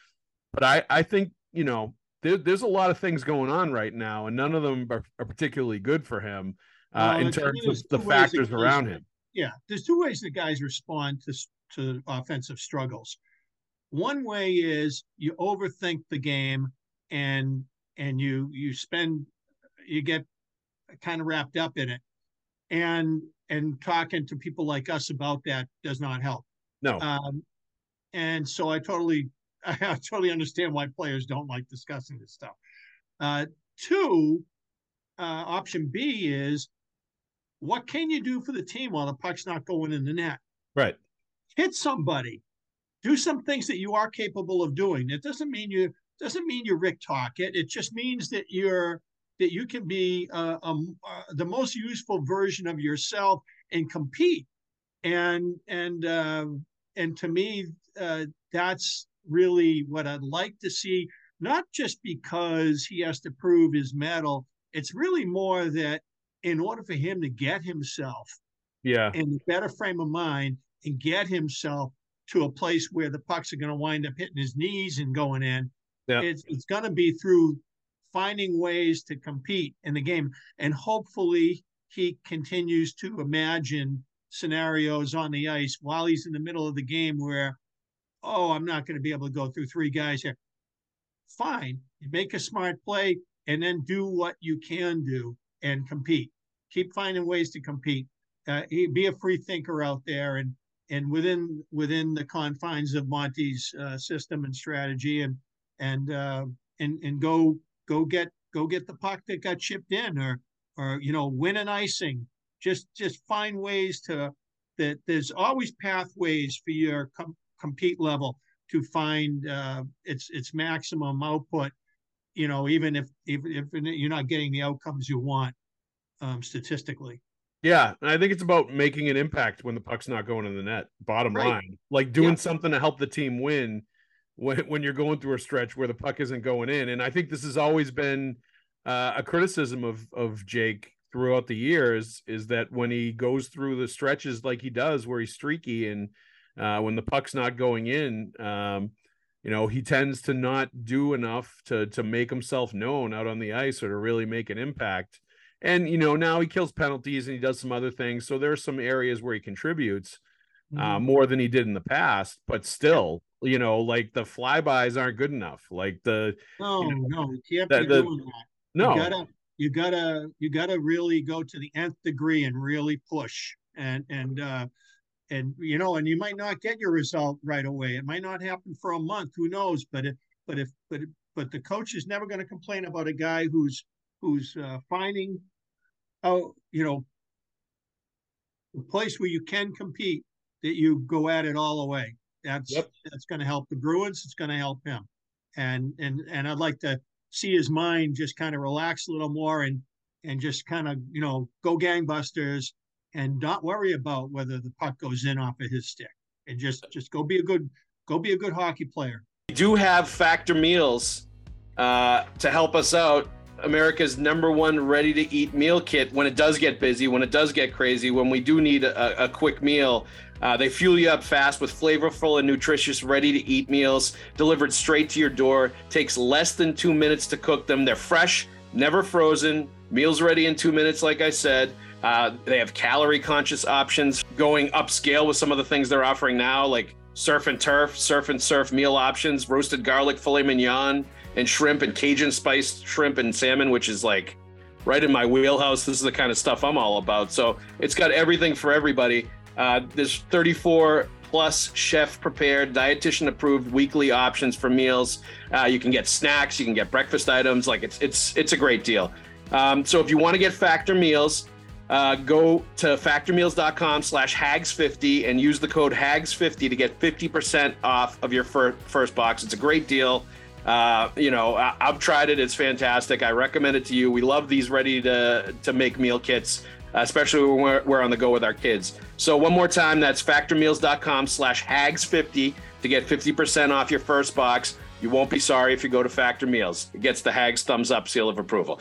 but I, I think, you know, There, there's a lot of things going on right now, and none of them are, are particularly good for him. uh, well, in terms of the factors around him. Yeah, there's two ways that guys respond to to offensive struggles. One way is you overthink the game, and and you you spend you get kind of wrapped up in it, and and talking to people like us about that does not help. No. Um, and so I totally I totally understand why players don't like discussing this stuff. Uh, two, uh, option B is, what can you do for the team while the puck's not going in the net? Right. Hit somebody. Do some things that you are capable of doing. It doesn't mean you doesn't mean you Rick talk it. It just means that you're that you can be uh, um, uh, the most useful version of yourself and compete. And and uh, and to me, uh, that's really what I'd like to see. Not just because he has to prove his medal. It's really more that in order for him to get himself, yeah, in a better frame of mind and get himself to a place where the pucks are going to wind up hitting his knees and going in. Yep. It's, it's going to be through finding ways to compete in the game. And hopefully he continues to imagine scenarios on the ice while he's in the middle of the game where, oh, I'm not going to be able to go through three guys here. Fine. You make a smart play and then do what you can do and compete. Keep finding ways to compete. Uh, be a free thinker out there and, And within within the confines of Monty's uh, system and strategy, and and uh, and and go go get go get the puck that got chipped in, or or you know win an icing. Just just find ways to that. There's always pathways for your com- compete level to find uh, its its maximum output. You know, even if if, if you're not getting the outcomes you want um, statistically. Yeah, and I think it's about making an impact when the puck's not going in the net, bottom right. line. Like doing yeah. something to help the team win when, when you're going through a stretch where the puck isn't going in. And I think this has always been uh, a criticism of of Jake throughout the years, is that when he goes through the stretches like he does where he's streaky and uh, when the puck's not going in, um, you know, he tends to not do enough to to make himself known out on the ice or to really make an impact. And, you know, now he kills penalties and he does some other things. So there are some areas where he contributes uh, mm-hmm. more than he did in the past. But still, you know, like the flybys aren't good enough. Like the no, you know, no, you can't the, be the, doing that. No, you gotta, you gotta, you gotta really go to the nth degree and really push. And and uh, and you know, and you might not get your result right away. It might not happen for a month. Who knows? But it, but if but but the coach is never going to complain about a guy who's who's uh, finding. Oh, you know, the place where you can compete, that you go at it all the way. That's yep. that's going to help the Bruins. It's going to help him. And and and I'd like to see his mind just kind of relax a little more and and just kind of, you know, go gangbusters and not worry about whether the puck goes in off of his stick. And just just go be a good go be a good hockey player. We do have Factor Meals uh, to help us out. America's number one ready-to-eat meal kit. When it does get busy, when it does get crazy, when we do need a, a quick meal, uh, they fuel you up fast with flavorful and nutritious ready-to-eat meals delivered straight to your door. Takes less than two minutes to cook them. They're fresh, never frozen. Meals ready in two minutes, like I said. Uh, they have calorie-conscious options, going upscale with some of the things they're offering now, like surf and turf, surf and surf meal options, roasted garlic, filet mignon, and shrimp and Cajun spiced shrimp and salmon, which is like right in my wheelhouse. This is the kind of stuff I'm all about. So it's got everything for everybody. Uh, there's thirty-four plus chef prepared, dietitian approved weekly options for meals. Uh, you can get snacks, you can get breakfast items. Like it's it's it's a great deal. Um, so if you want to get Factor Meals, uh, go to factor meals dot com slash hags fifty and use the code hags fifty to get fifty percent off of your fir- first box. It's a great deal. Uh, you know, I, I've tried it. It's fantastic. I recommend it to you. We love these ready to, to make meal kits, especially when we're, we're on the go with our kids. So one more time, that's factor meals dot com slash hags fifty to get fifty percent off your first box. You won't be sorry if you go to Factor Meals. It gets the Hags thumbs up seal of approval.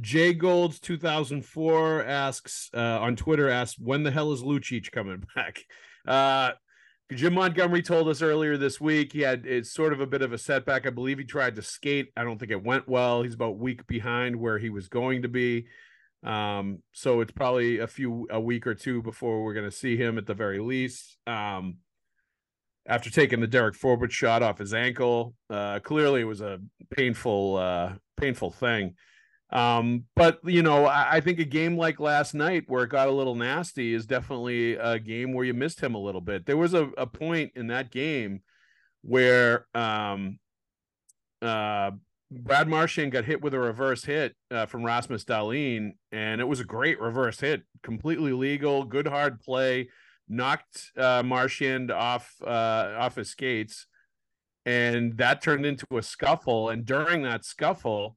Jay Golds two thousand four asks uh, on Twitter, asks, when the hell is Lucic coming back? Uh, Jim Montgomery told us earlier this week he had it's sort of a bit of a setback. I believe he tried to skate. I don't think it went well. He's about a week behind where he was going to be. Um, so it's probably a few a week or two before we're going to see him at the very least. Um, after taking the Derek Forbert shot off his ankle, uh, clearly it was a painful, uh, painful thing. Um, but, you know, I, I think a game like last night where it got a little nasty is definitely a game where you missed him a little bit. There was a, a point in that game where um, uh, Brad Marchand got hit with a reverse hit uh, from Rasmus Dahlin, and it was a great reverse hit, completely legal, good hard play, knocked uh, Marchand off, uh, off his skates, and that turned into a scuffle. And during that scuffle,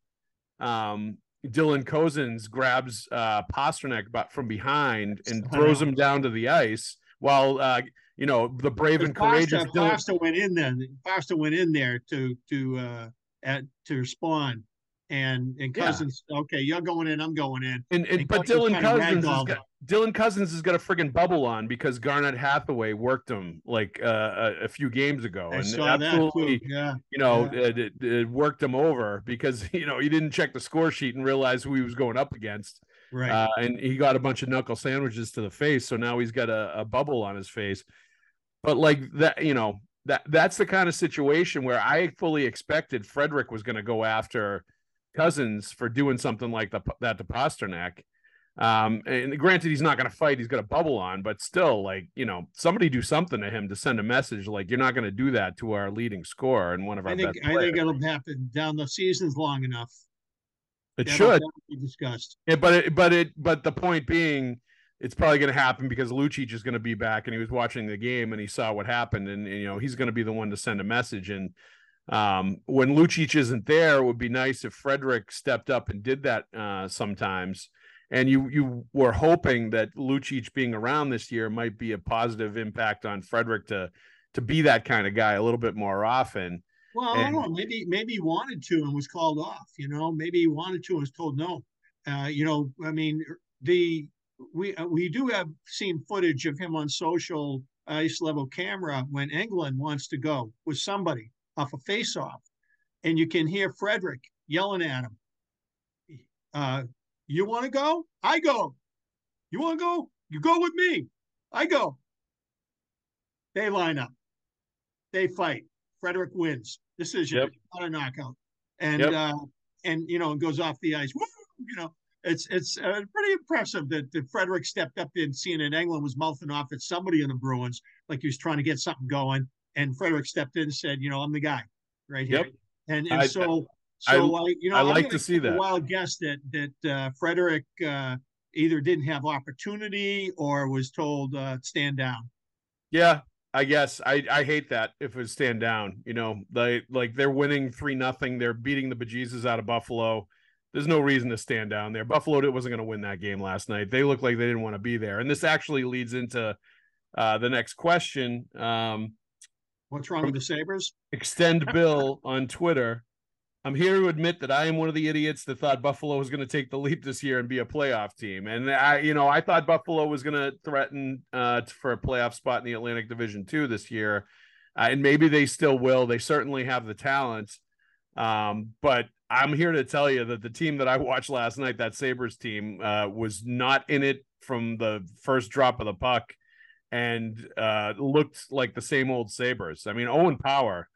Um, Dylan Cozens grabs uh, Pastrnak but from behind and throws him down to the ice while, uh, you know, the brave and courageous Pasta, Dylan... Pasta went in there. Pasta went in there to to uh, at, to respond, and and Cozens, yeah. Okay, you're going in, I'm going in. And, and, and but Dylan Cozens, got, Dylan Cozens has got a friggin' bubble on because Garnet Hathaway worked him like uh, a, a few games ago, I and absolutely, yeah. you know, yeah. it, it, it worked him over because you know he didn't check the score sheet and realize who he was going up against, right? Uh, and he got a bunch of knuckle sandwiches to the face, so now he's got a, a bubble on his face. But like that, you know, that that's the kind of situation where I fully expected Frederic was going to go after Cozens for doing something like the, that to Pastrnak. Um, and granted, he's not going to fight. He's got a bubble on, but still, like, you know, somebody do something to him to send a message like, you're not going to do that to our leading scorer and one of our I think, best players. I think it'll happen down the season's long enough. It that'll, should. That'll be discussed. Yeah, but it, but it, but the point being, it's probably going to happen because Lucic is going to be back, and he was watching the game and he saw what happened, and, and you know, he's going to be the one to send a message. And um, when Lucic isn't there, it would be nice if Frederic stepped up and did that uh, sometimes. And you you were hoping that Lucic being around this year might be a positive impact on Frederic to to be that kind of guy a little bit more often. Well, and, I don't know. Maybe maybe he wanted to and was called off. You know, maybe he wanted to and was told no. Uh, you know, I mean, the we uh, we do have seen footage of him on social ice level camera when England wants to go with somebody off a face off, and you can hear Frederic yelling at him. Uh, You want to go? I go. You want to go? You go with me. I go. They line up. They fight. Frederic wins. Decision. Yep. Not a knockout. And, yep. uh, and you know, it goes off the ice. Woo! You know, it's it's uh, pretty impressive that, that Frederic stepped up and seeing that England was mouthing off at somebody in the Bruins, like he was trying to get something going. And Frederic stepped in and said, you know, I'm the guy right here. Yep. And, and I, so... So I, I you know, I like to see that. A wild guess that that uh, Frederic uh, either didn't have opportunity or was told uh, stand down. Yeah, I guess I, I hate that if it was stand down. You know, they like they're winning three nothing. They're beating the bejesus out of Buffalo. There's no reason to stand down there. Buffalo wasn't going to win that game last night. They looked like they didn't want to be there. And this actually leads into uh, the next question. Um, What's wrong with the Sabres? Extend Bill on Twitter. I'm here to admit that I am one of the idiots that thought Buffalo was going to take the leap this year and be a playoff team. And I, you know, I thought Buffalo was going to threaten uh, for a playoff spot in the Atlantic Division two this year. Uh, and maybe they still will. They certainly have the talent. Um, but I'm here to tell you that the team that I watched last night, that Sabres team, uh, was not in it from the first drop of the puck and uh, looked like the same old Sabres. I mean, Owen Power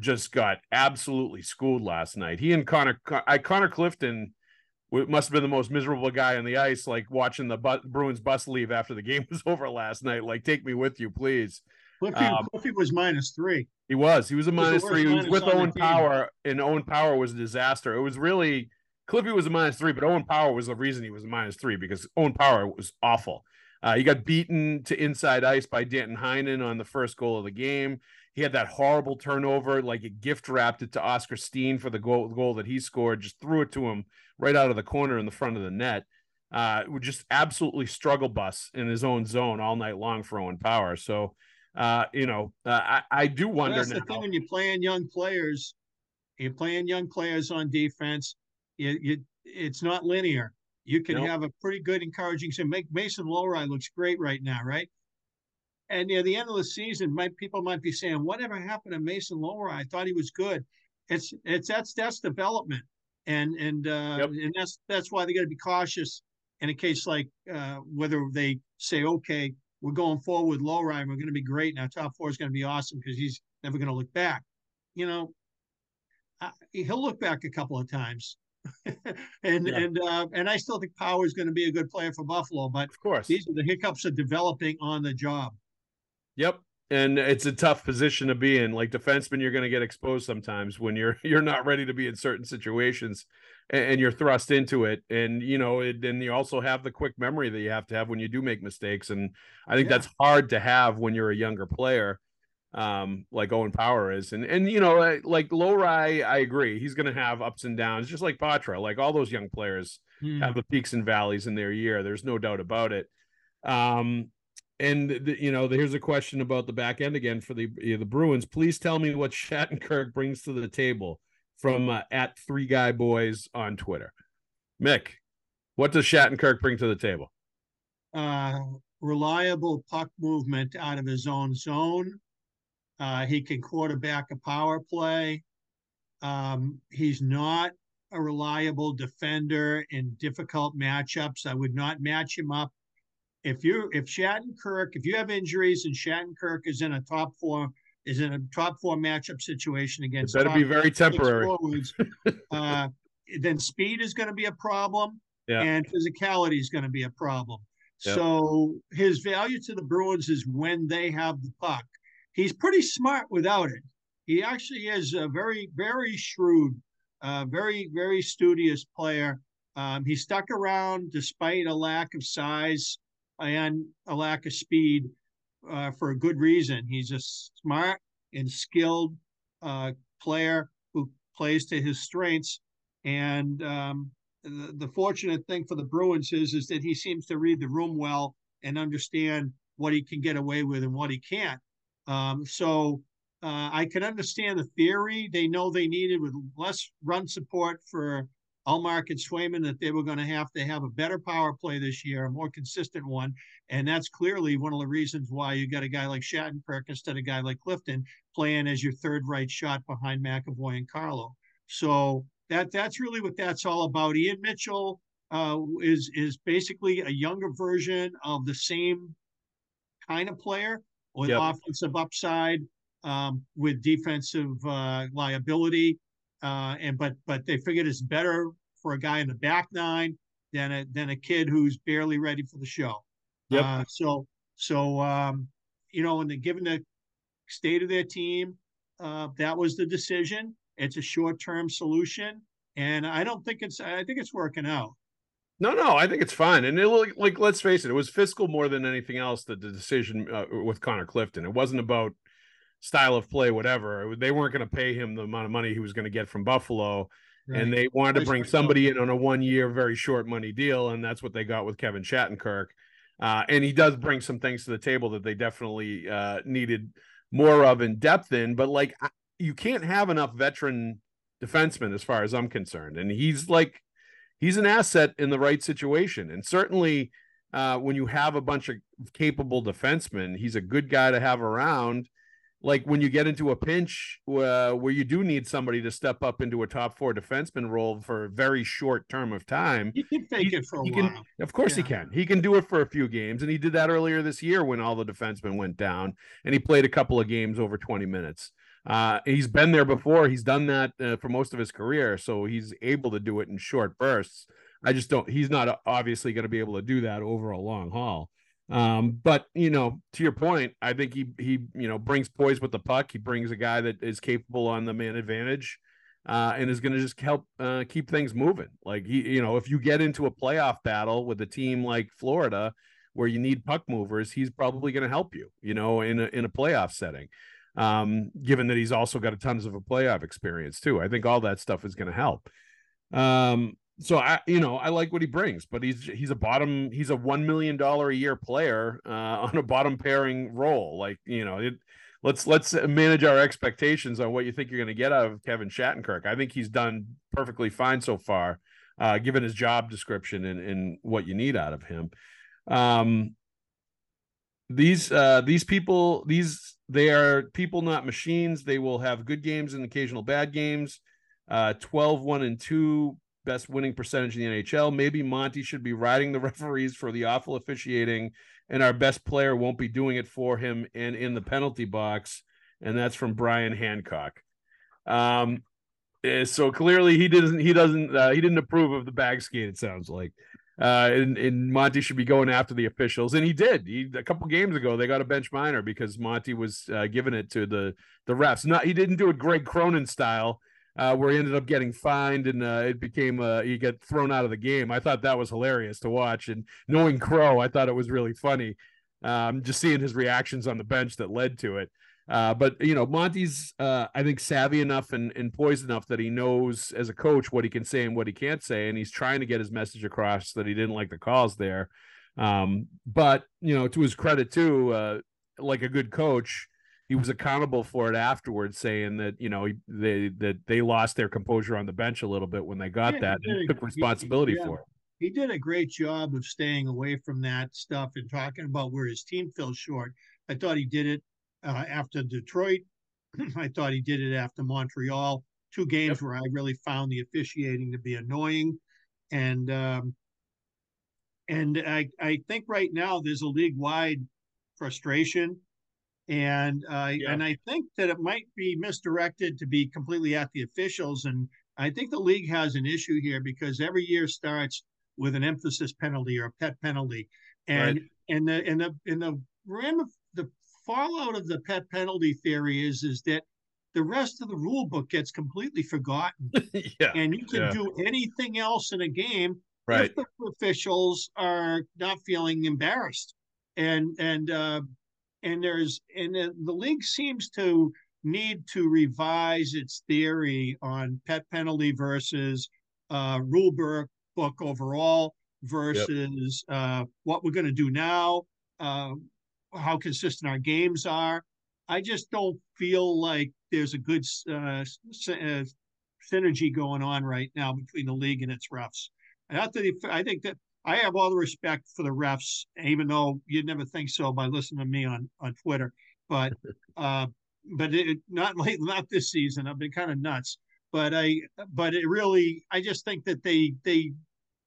just got absolutely schooled last night. He and Connor, I, Connor Clifton must have been the most miserable guy on the ice, like watching the bu- Bruins bus leave after the game was over last night. Like, take me with you, please. Cliffy, um, Cliffy was minus three. He was. He was a minus he was three. He was with Owen Power, and Owen Power was a disaster. It was really – Cliffy was a minus three, but Owen Power was the reason he was a minus three because Owen Power was awful. Uh, he got beaten to inside ice by Danton Heinen on the first goal of the game. He had that horrible turnover, like it gift-wrapped it to Oscar Steen for the goal, goal that he scored, just threw it to him right out of the corner in the front of the net. Uh, it would just absolutely struggle bus in his own zone all night long for Owen Power. So – Uh, you know, uh, I, I do wonder. That's the now. thing when you're playing young players, you're playing young players on defense. You, you, it's not linear. You can nope. have a pretty good encouraging. So make Mason Lohrei looks great right now, right? And near the end of the season, my people might be saying, "Whatever happened to Mason Lohrei? I thought he was good." It's it's that's that's development, and and uh, yep. and that's that's why they got to be cautious in a case like uh, whether they say, "Okay, we're going forward with Lohrei, and we're going to be great, and our top four is going to be awesome because he's never going to look back." You know, I, he'll look back a couple of times, and yeah. and uh, and I still think Power is going to be a good player for Buffalo. But of course, these are the hiccups of developing on the job. Yep, and it's a tough position to be in. Like defenseman, you're going to get exposed sometimes when you're you're not ready to be in certain situations, and, and you're thrust into it. And you know, it, and you also have the quick memory that you have to have when you do make mistakes. And I think yeah. that's hard to have when you're a younger player, um, like Owen Power is. And and you know, like Lohrei, I agree, he's going to have ups and downs, just like Poitras. Like all those young players hmm. have the peaks and valleys in their year. There's no doubt about it. Um, And, the, you know, the, here's a question about the back end again for the you know, the Bruins. Please tell me what Shattenkirk brings to the table from uh, at Three Guy Boys on Twitter. Mick, what does Shattenkirk bring to the table? Uh, reliable puck movement out of his own zone. Uh, he can quarterback a power play. Um, he's not a reliable defender in difficult matchups. I would not match him up. If you if Shattenkirk, if you have injuries and Shattenkirk is in a top four is in a top four matchup situation against, that'd be very temporary. Forwards, uh, then speed is going to be a problem, yeah. and physicality is going to be a problem. Yeah. So his value to the Bruins is when they have the puck. He's pretty smart without it. He actually is a very very shrewd, uh, very very studious player. Um, he stuck around despite a lack of size and a lack of speed uh, for a good reason. He's a smart and skilled uh, player who plays to his strengths. And um, the, the fortunate thing for the Bruins is, is that he seems to read the room well and understand what he can get away with and what he can't. Um, so uh, I can understand the theory. They know they needed with less run support for Ullmark and Swayman that they were going to have to have a better power play this year, a more consistent one. And that's clearly one of the reasons why you got a guy like Shattenkirk instead of a guy like Clifton playing as your third right shot behind McAvoy and Carlo. So that that's really what that's all about. Ian Mitchell uh, is, is basically a younger version of the same kind of player with yep. offensive upside, um, with defensive uh, liability. Uh, and but but they figured it's better for a guy in the back nine than a than a kid who's barely ready for the show. Yep. Uh, so so um, you know, and given the state of their team, uh, that was the decision. It's a short term solution, and I don't think it's. I think it's working out. No, no, I think it's fine. And it, like, like let's face it, it was fiscal more than anything else. That the decision uh, with Connor Clifton, it wasn't about style of play, whatever. They weren't going to pay him the amount of money he was going to get from Buffalo, right. and they wanted to bring somebody in on a one-year, very short money deal, and that's what they got with Kevin Shattenkirk. Uh, and he does bring some things to the table that they definitely uh, needed more of in depth in, but like you can't have enough veteran defensemen as far as I'm concerned. And he's like, he's an asset in the right situation. And certainly uh, when you have a bunch of capable defensemen, he's a good guy to have around. like when you get into a pinch uh, where you do need somebody to step up into a top four defenseman role for a very short term of time. He can fake he, it for a while. Can, of course yeah. he can. He can do it for a few games. And he did that earlier this year when all the defensemen went down and he played a couple of games over twenty minutes. Uh, he's been there before. He's done that uh, for most of his career. So he's able to do it in short bursts. I just don't, he's not obviously going to be able to do that over a long haul. Um, but, you know, to your point, I think he, he, you know, brings poise with the puck. He brings a guy that is capable on the man advantage uh, and is going to just help uh, keep things moving. Like, he, you know, if you get into a playoff battle with a team like Florida, where you need puck movers, he's probably going to help you, you know, in a, in a playoff setting, um, given that he's also got a tons of a playoff experience too. I think all that stuff is going to help. Um, So I, you know, I like what he brings, but he's he's a bottom, he's a one million dollar a year player uh, on a bottom pairing role. Like, you know, it, let's let's manage our expectations on what you think you're going to get out of Kevin Shattenkirk. I think he's done perfectly fine so far, uh, given his job description and, and what you need out of him. Um, these uh, these people, these they are people, not machines. They will have good games and occasional bad games. Uh, twelve, one and two. Best winning percentage in the N H L. Maybe Monty should be riding the referees for the awful officiating, and our best player won't be doing it for him and in the penalty box. And that's from Brian Hancock. Um, so clearly he doesn't, he doesn't, uh, he didn't approve of the bag skate. It sounds like, uh, and, and Monty should be going after the officials. And he did. He, a couple games ago, they got a bench minor because Monty was uh, giving it to the, the refs. Not, he didn't do it Greg Cronin style, Uh, where he ended up getting fined and uh, it became uh, he got thrown out of the game. I thought that was hilarious to watch. And knowing Crow, I thought it was really funny. Um, just seeing his reactions on the bench that led to it. Uh, but, you know, Monty's, uh, I think, savvy enough and, and poised enough that he knows as a coach what he can say and what he can't say. And he's trying to get his message across that he didn't like the calls there. Um, but, you know, to his credit, too, uh, like a good coach, he was accountable for it afterwards, saying that, you know, they that they lost their composure on the bench a little bit when they got yeah, that and a, took responsibility he, yeah, for it. He did a great job of staying away from that stuff and talking about where his team fell short. I thought he did it uh, after Detroit. I thought he did it after Montreal. Two games yep. where I really found the officiating to be annoying. And um, and I, I think right now there's a league-wide frustration. And uh, yeah. and I think that it might be misdirected to be completely at the officials. And I think the league has an issue here because every year starts with an emphasis penalty or a pet penalty. And right. and the and the and the ram of the fallout of the pet penalty theory is is that the rest of the rule book gets completely forgotten. yeah. And you can yeah. do anything else in a game right. if the officials are not feeling embarrassed. And and uh And there's and the, the league seems to need to revise its theory on pet penalty versus uh, rule book overall versus yep. uh, what we're going to do now, uh, how consistent our games are. I just don't feel like there's a good uh, sy- uh, synergy going on right now between the league and its refs. And after the, I think that. I have all the respect for the refs, even though you'd never think so by listening to me on, on Twitter. But uh, but it, not late, not this season. I've been kind of nuts. But I but it really I just think that they they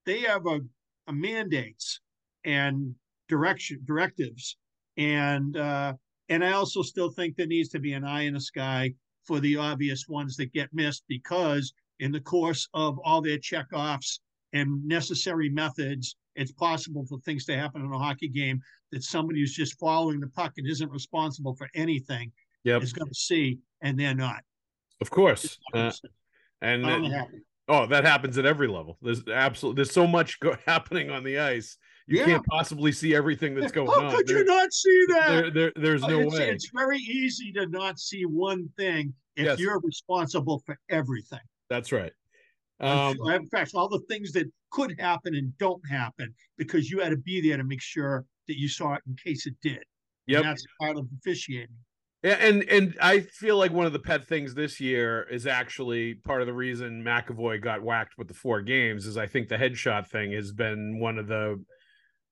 they have a, a mandates and direction directives, and uh, and I also still think there needs to be an eye in the sky for the obvious ones that get missed because in the course of all their checkoffs and necessary methods, it's possible for things to happen in a hockey game that somebody who's just following the puck and isn't responsible for anything yep. is going to see, and they're not. Of course. Uh, and it, oh, that happens at every level. There's absolutely there's so much go- happening on the ice. You yeah. can't possibly see everything that's going How on. How could there, you not see that? There, there, there's no it's, way. It's very easy to not see one thing if yes. you're responsible for everything. That's right. Um, in fact, all the things that could happen and don't happen because you had to be there to make sure that you saw it in case it did. Yep. And that's part of officiating. Yeah, and and I feel like one of the pet things this year is actually part of the reason McAvoy got whacked with the four games is I think the headshot thing has been one of the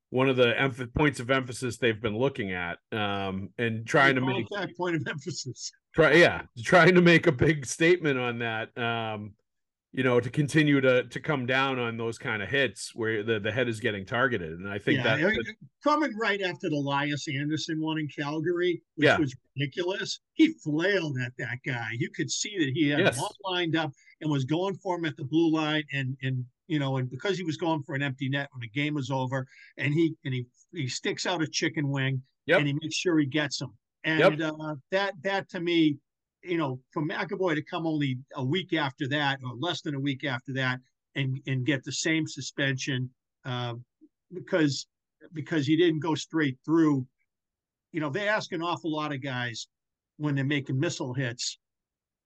one of the emph- points of emphasis they've been looking at, um, and trying to make that point of emphasis. Try, yeah, trying to make a big statement on that. Um, you know, to continue to to come down on those kind of hits where the, the head is getting targeted, and I think yeah, that the, coming right after the Elias Anderson one in Calgary, which yeah. was ridiculous. He flailed at that guy. You could see that he had yes. him all lined up and was going for him at the blue line, and and. You know, and because he was going for an empty net when the game was over, and he and he he sticks out a chicken wing, yep. and he makes sure he gets him. And yep. uh, that that to me, you know, for McAvoy to come only a week after that, or less than a week after that, and and get the same suspension uh, because because he didn't go straight through. You know, they ask an awful lot of guys when they're making missile hits.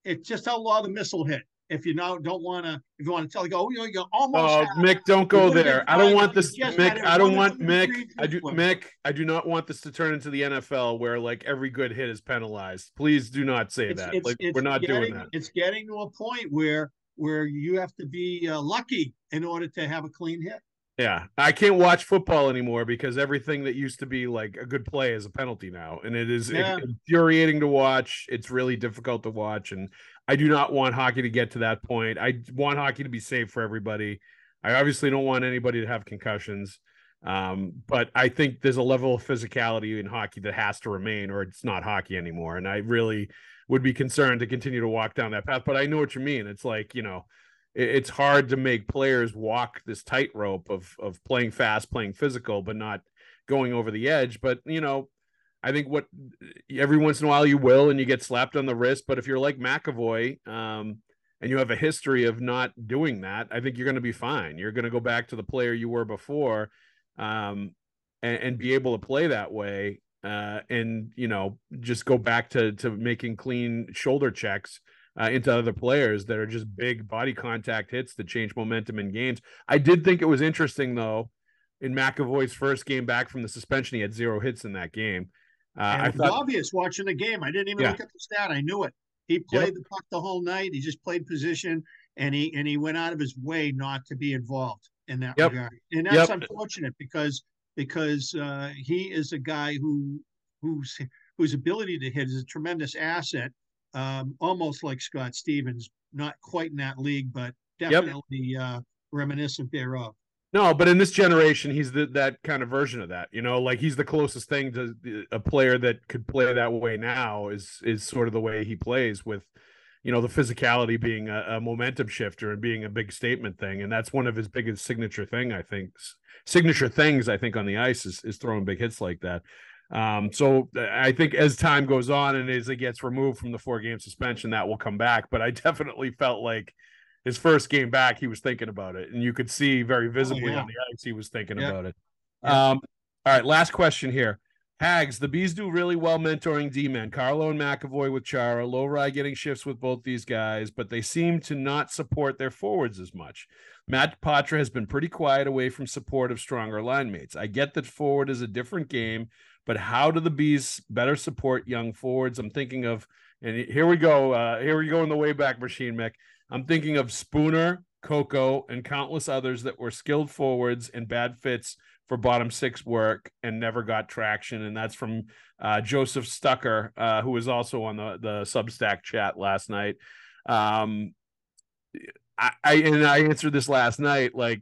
It's just outlaw the missile hit. If you now don't want to, if you want to tell, go, oh, you know, you're almost. Oh, out. Mick, don't go there. I don't want this, Mick. I don't want Mick. I do, Mick. I do not want this to turn into the N F L where like every good hit is penalized. Please do not say it's, that. It's, like it's we're not getting, doing that. It's getting to a point where where you have to be uh, lucky in order to have a clean hit. Yeah, I can't watch football anymore because everything that used to be like a good play is a penalty now, and it is yeah. infuriating to watch. It's really difficult to watch, and I do not want hockey to get to that point. I want hockey to be safe for everybody. I obviously don't want anybody to have concussions, um, but I think there's a level of physicality in hockey that has to remain, or it's not hockey anymore, and I really would be concerned to continue to walk down that path. But I know what you mean. It's like, you know, it's hard to make players walk this tightrope of of playing fast, playing physical, but not going over the edge. But, you know, I think what every once in a while you will, and you get slapped on the wrist. But if you're like McAvoy um, and you have a history of not doing that, I think you're going to be fine. You're going to go back to the player you were before um, and, and be able to play that way uh, and, you know, just go back to to making clean shoulder checks Uh, into other players that are just big body contact hits that change momentum in games. I did think it was interesting, though, in McAvoy's first game back from the suspension, he had zero hits in that game. Uh, and I it was thought, obvious watching the game. I didn't even yeah. look at the stat. I knew it. He played yep. the puck the whole night. He just played position, and he and he went out of his way not to be involved in that yep. regard. And that's yep. unfortunate because because uh, he is a guy who who's whose ability to hit is a tremendous asset. Um, almost like Scott Stevens, not quite in that league, but definitely yep. uh, reminiscent thereof. No, but in this generation, he's the, that kind of version of that. You know, like he's the closest thing to a player that could play that way now is is sort of the way he plays with, you know, the physicality being a, a momentum shifter and being a big statement thing. And that's one of his biggest signature thing, I think. Signature things, I think, on the ice is, is throwing big hits like that. Um, so I think as time goes on and as it gets removed from the four game suspension, that will come back. But I definitely felt like his first game back, he was thinking about it, and you could see very visibly oh, yeah. on the ice, he was thinking yeah. about it. Yeah. Um, all right. Last question here. Hags, the Bees do really well mentoring D-men, Carlo and McAvoy with Chara, Lohrei getting shifts with both these guys, but they seem to not support their forwards as much. Matt Poitras has been pretty quiet away from support of stronger line mates. I get that forward is a different game, but how do the Bees better support young forwards? I'm thinking of, and here we go, uh, here we go in the Wayback Machine, Mick. I'm thinking of Spooner, Coco, and countless others that were skilled forwards and bad fits for bottom six work and never got traction. And that's from uh, Joseph Stucker, uh, who was also on the, the Substack chat last night. Um, I, I and I answered this last night. Like,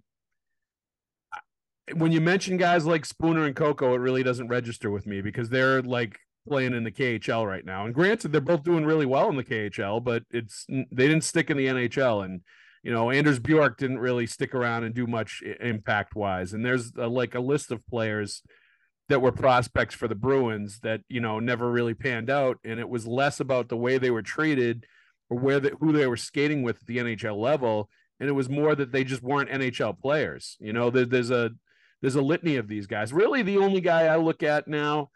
when you mention guys like Spooner and Coco, it really doesn't register with me because they're like playing in the K H L right now. And granted, they're both doing really well in the K H L, but it's they didn't stick in the N H L. And you know, Anders Bjork didn't really stick around and do much impact-wise. And there's a, like a list of players that were prospects for the Bruins that, you know, never really panned out. And it was less about the way they were treated or where the, who they were skating with at the N H L level. And it was more that they just weren't N H L players. You know, there, there's a there's a litany of these guys. Really, the only guy I look at now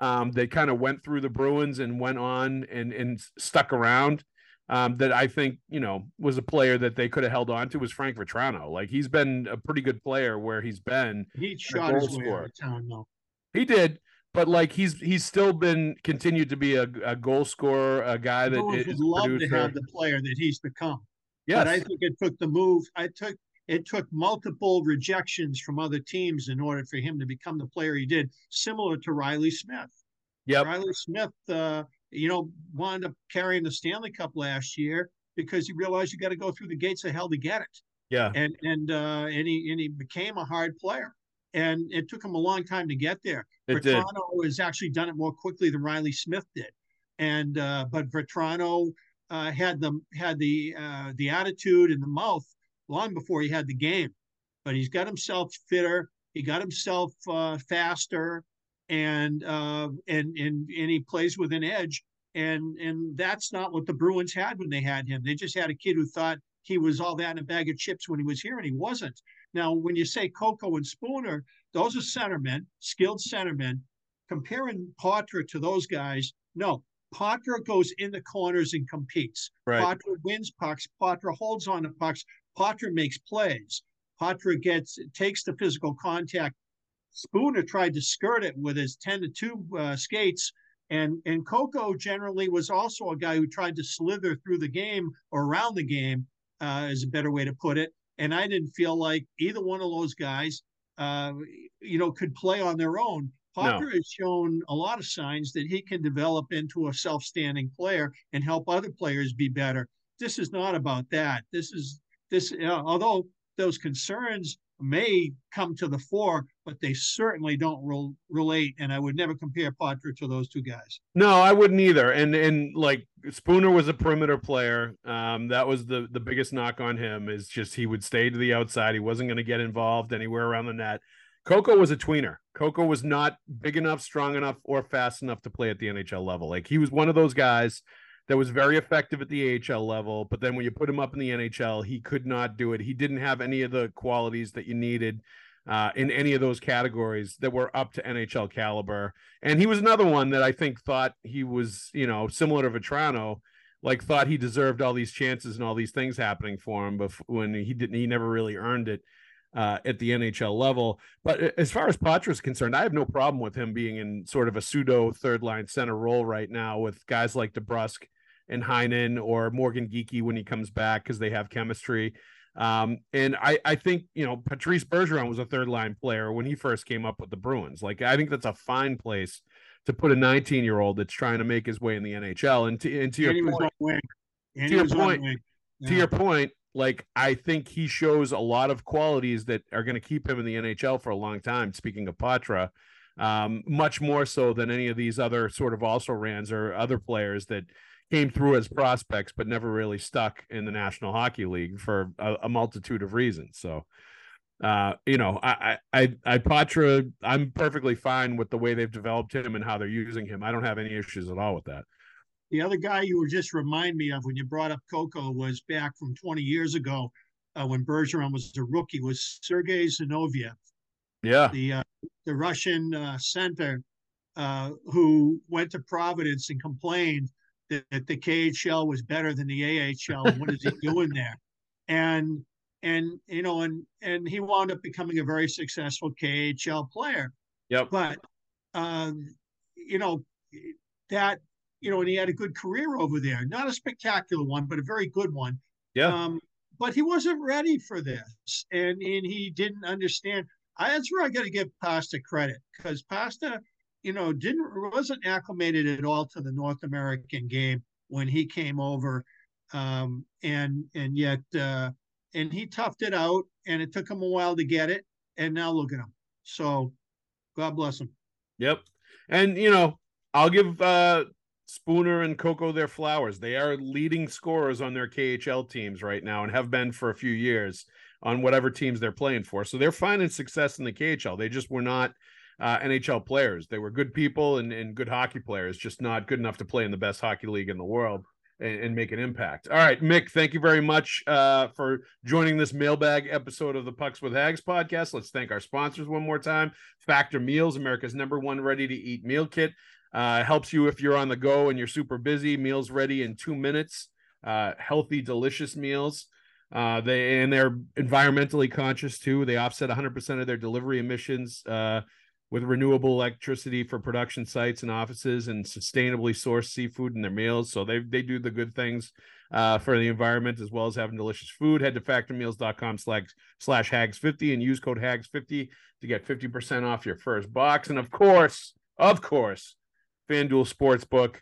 um, that kind of went through the Bruins and went on and, and stuck around Um, that I think, you know, was a player that they could have held on to was Frank Vatrano. Like, he's been a pretty good player where he's been. He shot his way out of town, though. He did, but like he's he's still been continued to be a, a goal scorer, a guy that would love to have the player that he's become. Yes. But I think it took the move. I took It took multiple rejections from other teams in order for him to become the player he did, similar to Reilly Smith. Yeah, Reilly Smith, uh, you know, wound up carrying the Stanley Cup last year because he realized you got to go through the gates of hell to get it. Yeah, and and uh, and he and he became a hard player, and it took him a long time to get there. It Vatrano did. Has actually done it more quickly than Reilly Smith did, and uh, but Vatrano uh, had the had the uh, the attitude and the mouth long before he had the game, but he's got himself fitter. He got himself uh, faster, and uh, and and and he plays with an edge, and and that's not what the Bruins had when they had him. They just had a kid who thought he was all that in a bag of chips when he was here, and he wasn't. Now, when you say Coco and Spooner, those are centermen, skilled centermen. Comparing Poitras to those guys, no. Poitras goes in the corners and competes. Right. Poitras wins pucks. Poitras holds on to pucks. Poitras makes plays. Poitras gets takes the physical contact. Spooner tried to skirt it with his ten to two uh, skates. And and Coco generally was also a guy who tried to slither through the game or around the game. Uh, is a better way to put it. And I didn't feel like either one of those guys, uh, you know, could play on their own. Poitras no. has shown a lot of signs that he can develop into a self-standing player and help other players be better. This is not about that. This is this, uh, although those concerns may come to the fore, but they certainly don't re- relate. And I would never compare Poitras to those two guys. No, I wouldn't either. And and like Spooner was a perimeter player. Um, that was the the biggest knock on him, is just he would stay to the outside. He wasn't going to get involved anywhere around the net. Coco was a tweener. Coco was not big enough, strong enough, or fast enough to play at the N H L level. Like, he was one of those guys that was very effective at the A H L level, but then when you put him up in the N H L, he could not do it. He didn't have any of the qualities that you needed uh, in any of those categories that were up to N H L caliber. And he was another one that I think thought he was, you know, similar to Vatrano, like thought he deserved all these chances and all these things happening for him, but when he didn't, he never really earned it uh, at the N H L level. But as far as Poitras is concerned, I have no problem with him being in sort of a pseudo third line center role right now with guys like DeBrusk and Heinen, or Morgan Geekie when he comes back, because they have chemistry. Um, and I, I think, you know, Patrice Bergeron was a third line player when he first came up with the Bruins. Like, I think that's a fine place to put a nineteen year old that's trying to make his way in the N H L. And to, and to and your point, to your point, yeah. to your point, like, I think he shows a lot of qualities that are going to keep him in the N H L for a long time. Speaking of Poitras, um, much more so than any of these other sort of also-rans or other players that came through as prospects, but never really stuck in the National Hockey League for a, a multitude of reasons. So, uh, you know, I, I, I, Poitras, I'm perfectly fine with the way they've developed him and how they're using him. I don't have any issues at all with that. The other guy you were just remind me of when you brought up Coco was back from twenty years ago, uh, when Bergeron was a rookie, was Sergei Zinoviev. Yeah. The, uh, the Russian uh, center uh, who went to Providence and complained that the K H L was better than the A H L. What is he doing there? And, and, you know, and, and he wound up becoming a very successful K H L player. Yep. But, um, you know, that, you know, and he had a good career over there, not a spectacular one, but a very good one. Yeah. Um, but he wasn't ready for this. And, and he didn't understand. I, that's where I got to give Pasta credit, because Pasta, you know, didn't wasn't acclimated at all to the North American game when he came over, um, and and yet uh, and he toughed it out, and it took him a while to get it, and now look at him. So, God bless him. Yep, and you know, I'll give uh, Spooner and Coco their flowers. They are leading scorers on their K H L teams right now, and have been for a few years on whatever teams they're playing for. So they're finding success in the K H L. They just were not Uh, N H L players. They were good people and, and good hockey players, just not good enough to play in the best hockey league in the world and, and make an impact. All right, Mick, thank you very much uh, for joining this mailbag episode of the Pucks with Hags podcast. Let's thank our sponsors one more time. Factor Meals, America's number one ready-to-eat meal kit. Uh, helps you if you're on the go and you're super busy. Meals ready in two minutes. Uh, healthy, delicious meals. Uh, they and they're environmentally conscious, too. They offset one hundred percent of their delivery emissions, uh, with renewable electricity for production sites and offices, and sustainably sourced seafood in their meals. So they they do the good things uh, for the environment, as well as having delicious food. Head to factor meals dot com slash, slash hags fifty and use code hags fifty to get fifty percent off your first box. And of course, of course, FanDuel Sportsbook.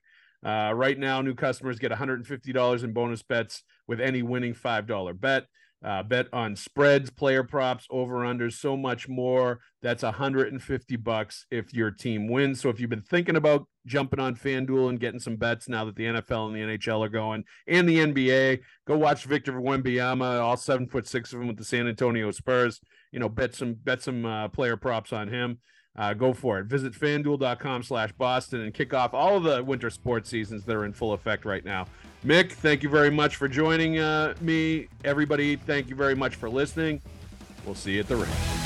Uh, right now, new customers get one hundred fifty dollars in bonus bets with any winning five dollar bet. Uh, bet on spreads, player props, over-unders, so much more. That's one hundred fifty bucks if your team wins. So if you've been thinking about jumping on FanDuel and getting some bets now that the N F L and the N H L are going, and the N B A, go watch Victor Wembanyama, all seven foot six of him with the San Antonio Spurs. You know, bet some bet some uh, player props on him. Uh, go for it. Visit FanDuel.com slash Boston and kick off all of the winter sports seasons that are in full effect right now. Mick, thank you very much for joining uh, me. Everybody, thank you very much for listening. We'll see you at the ring.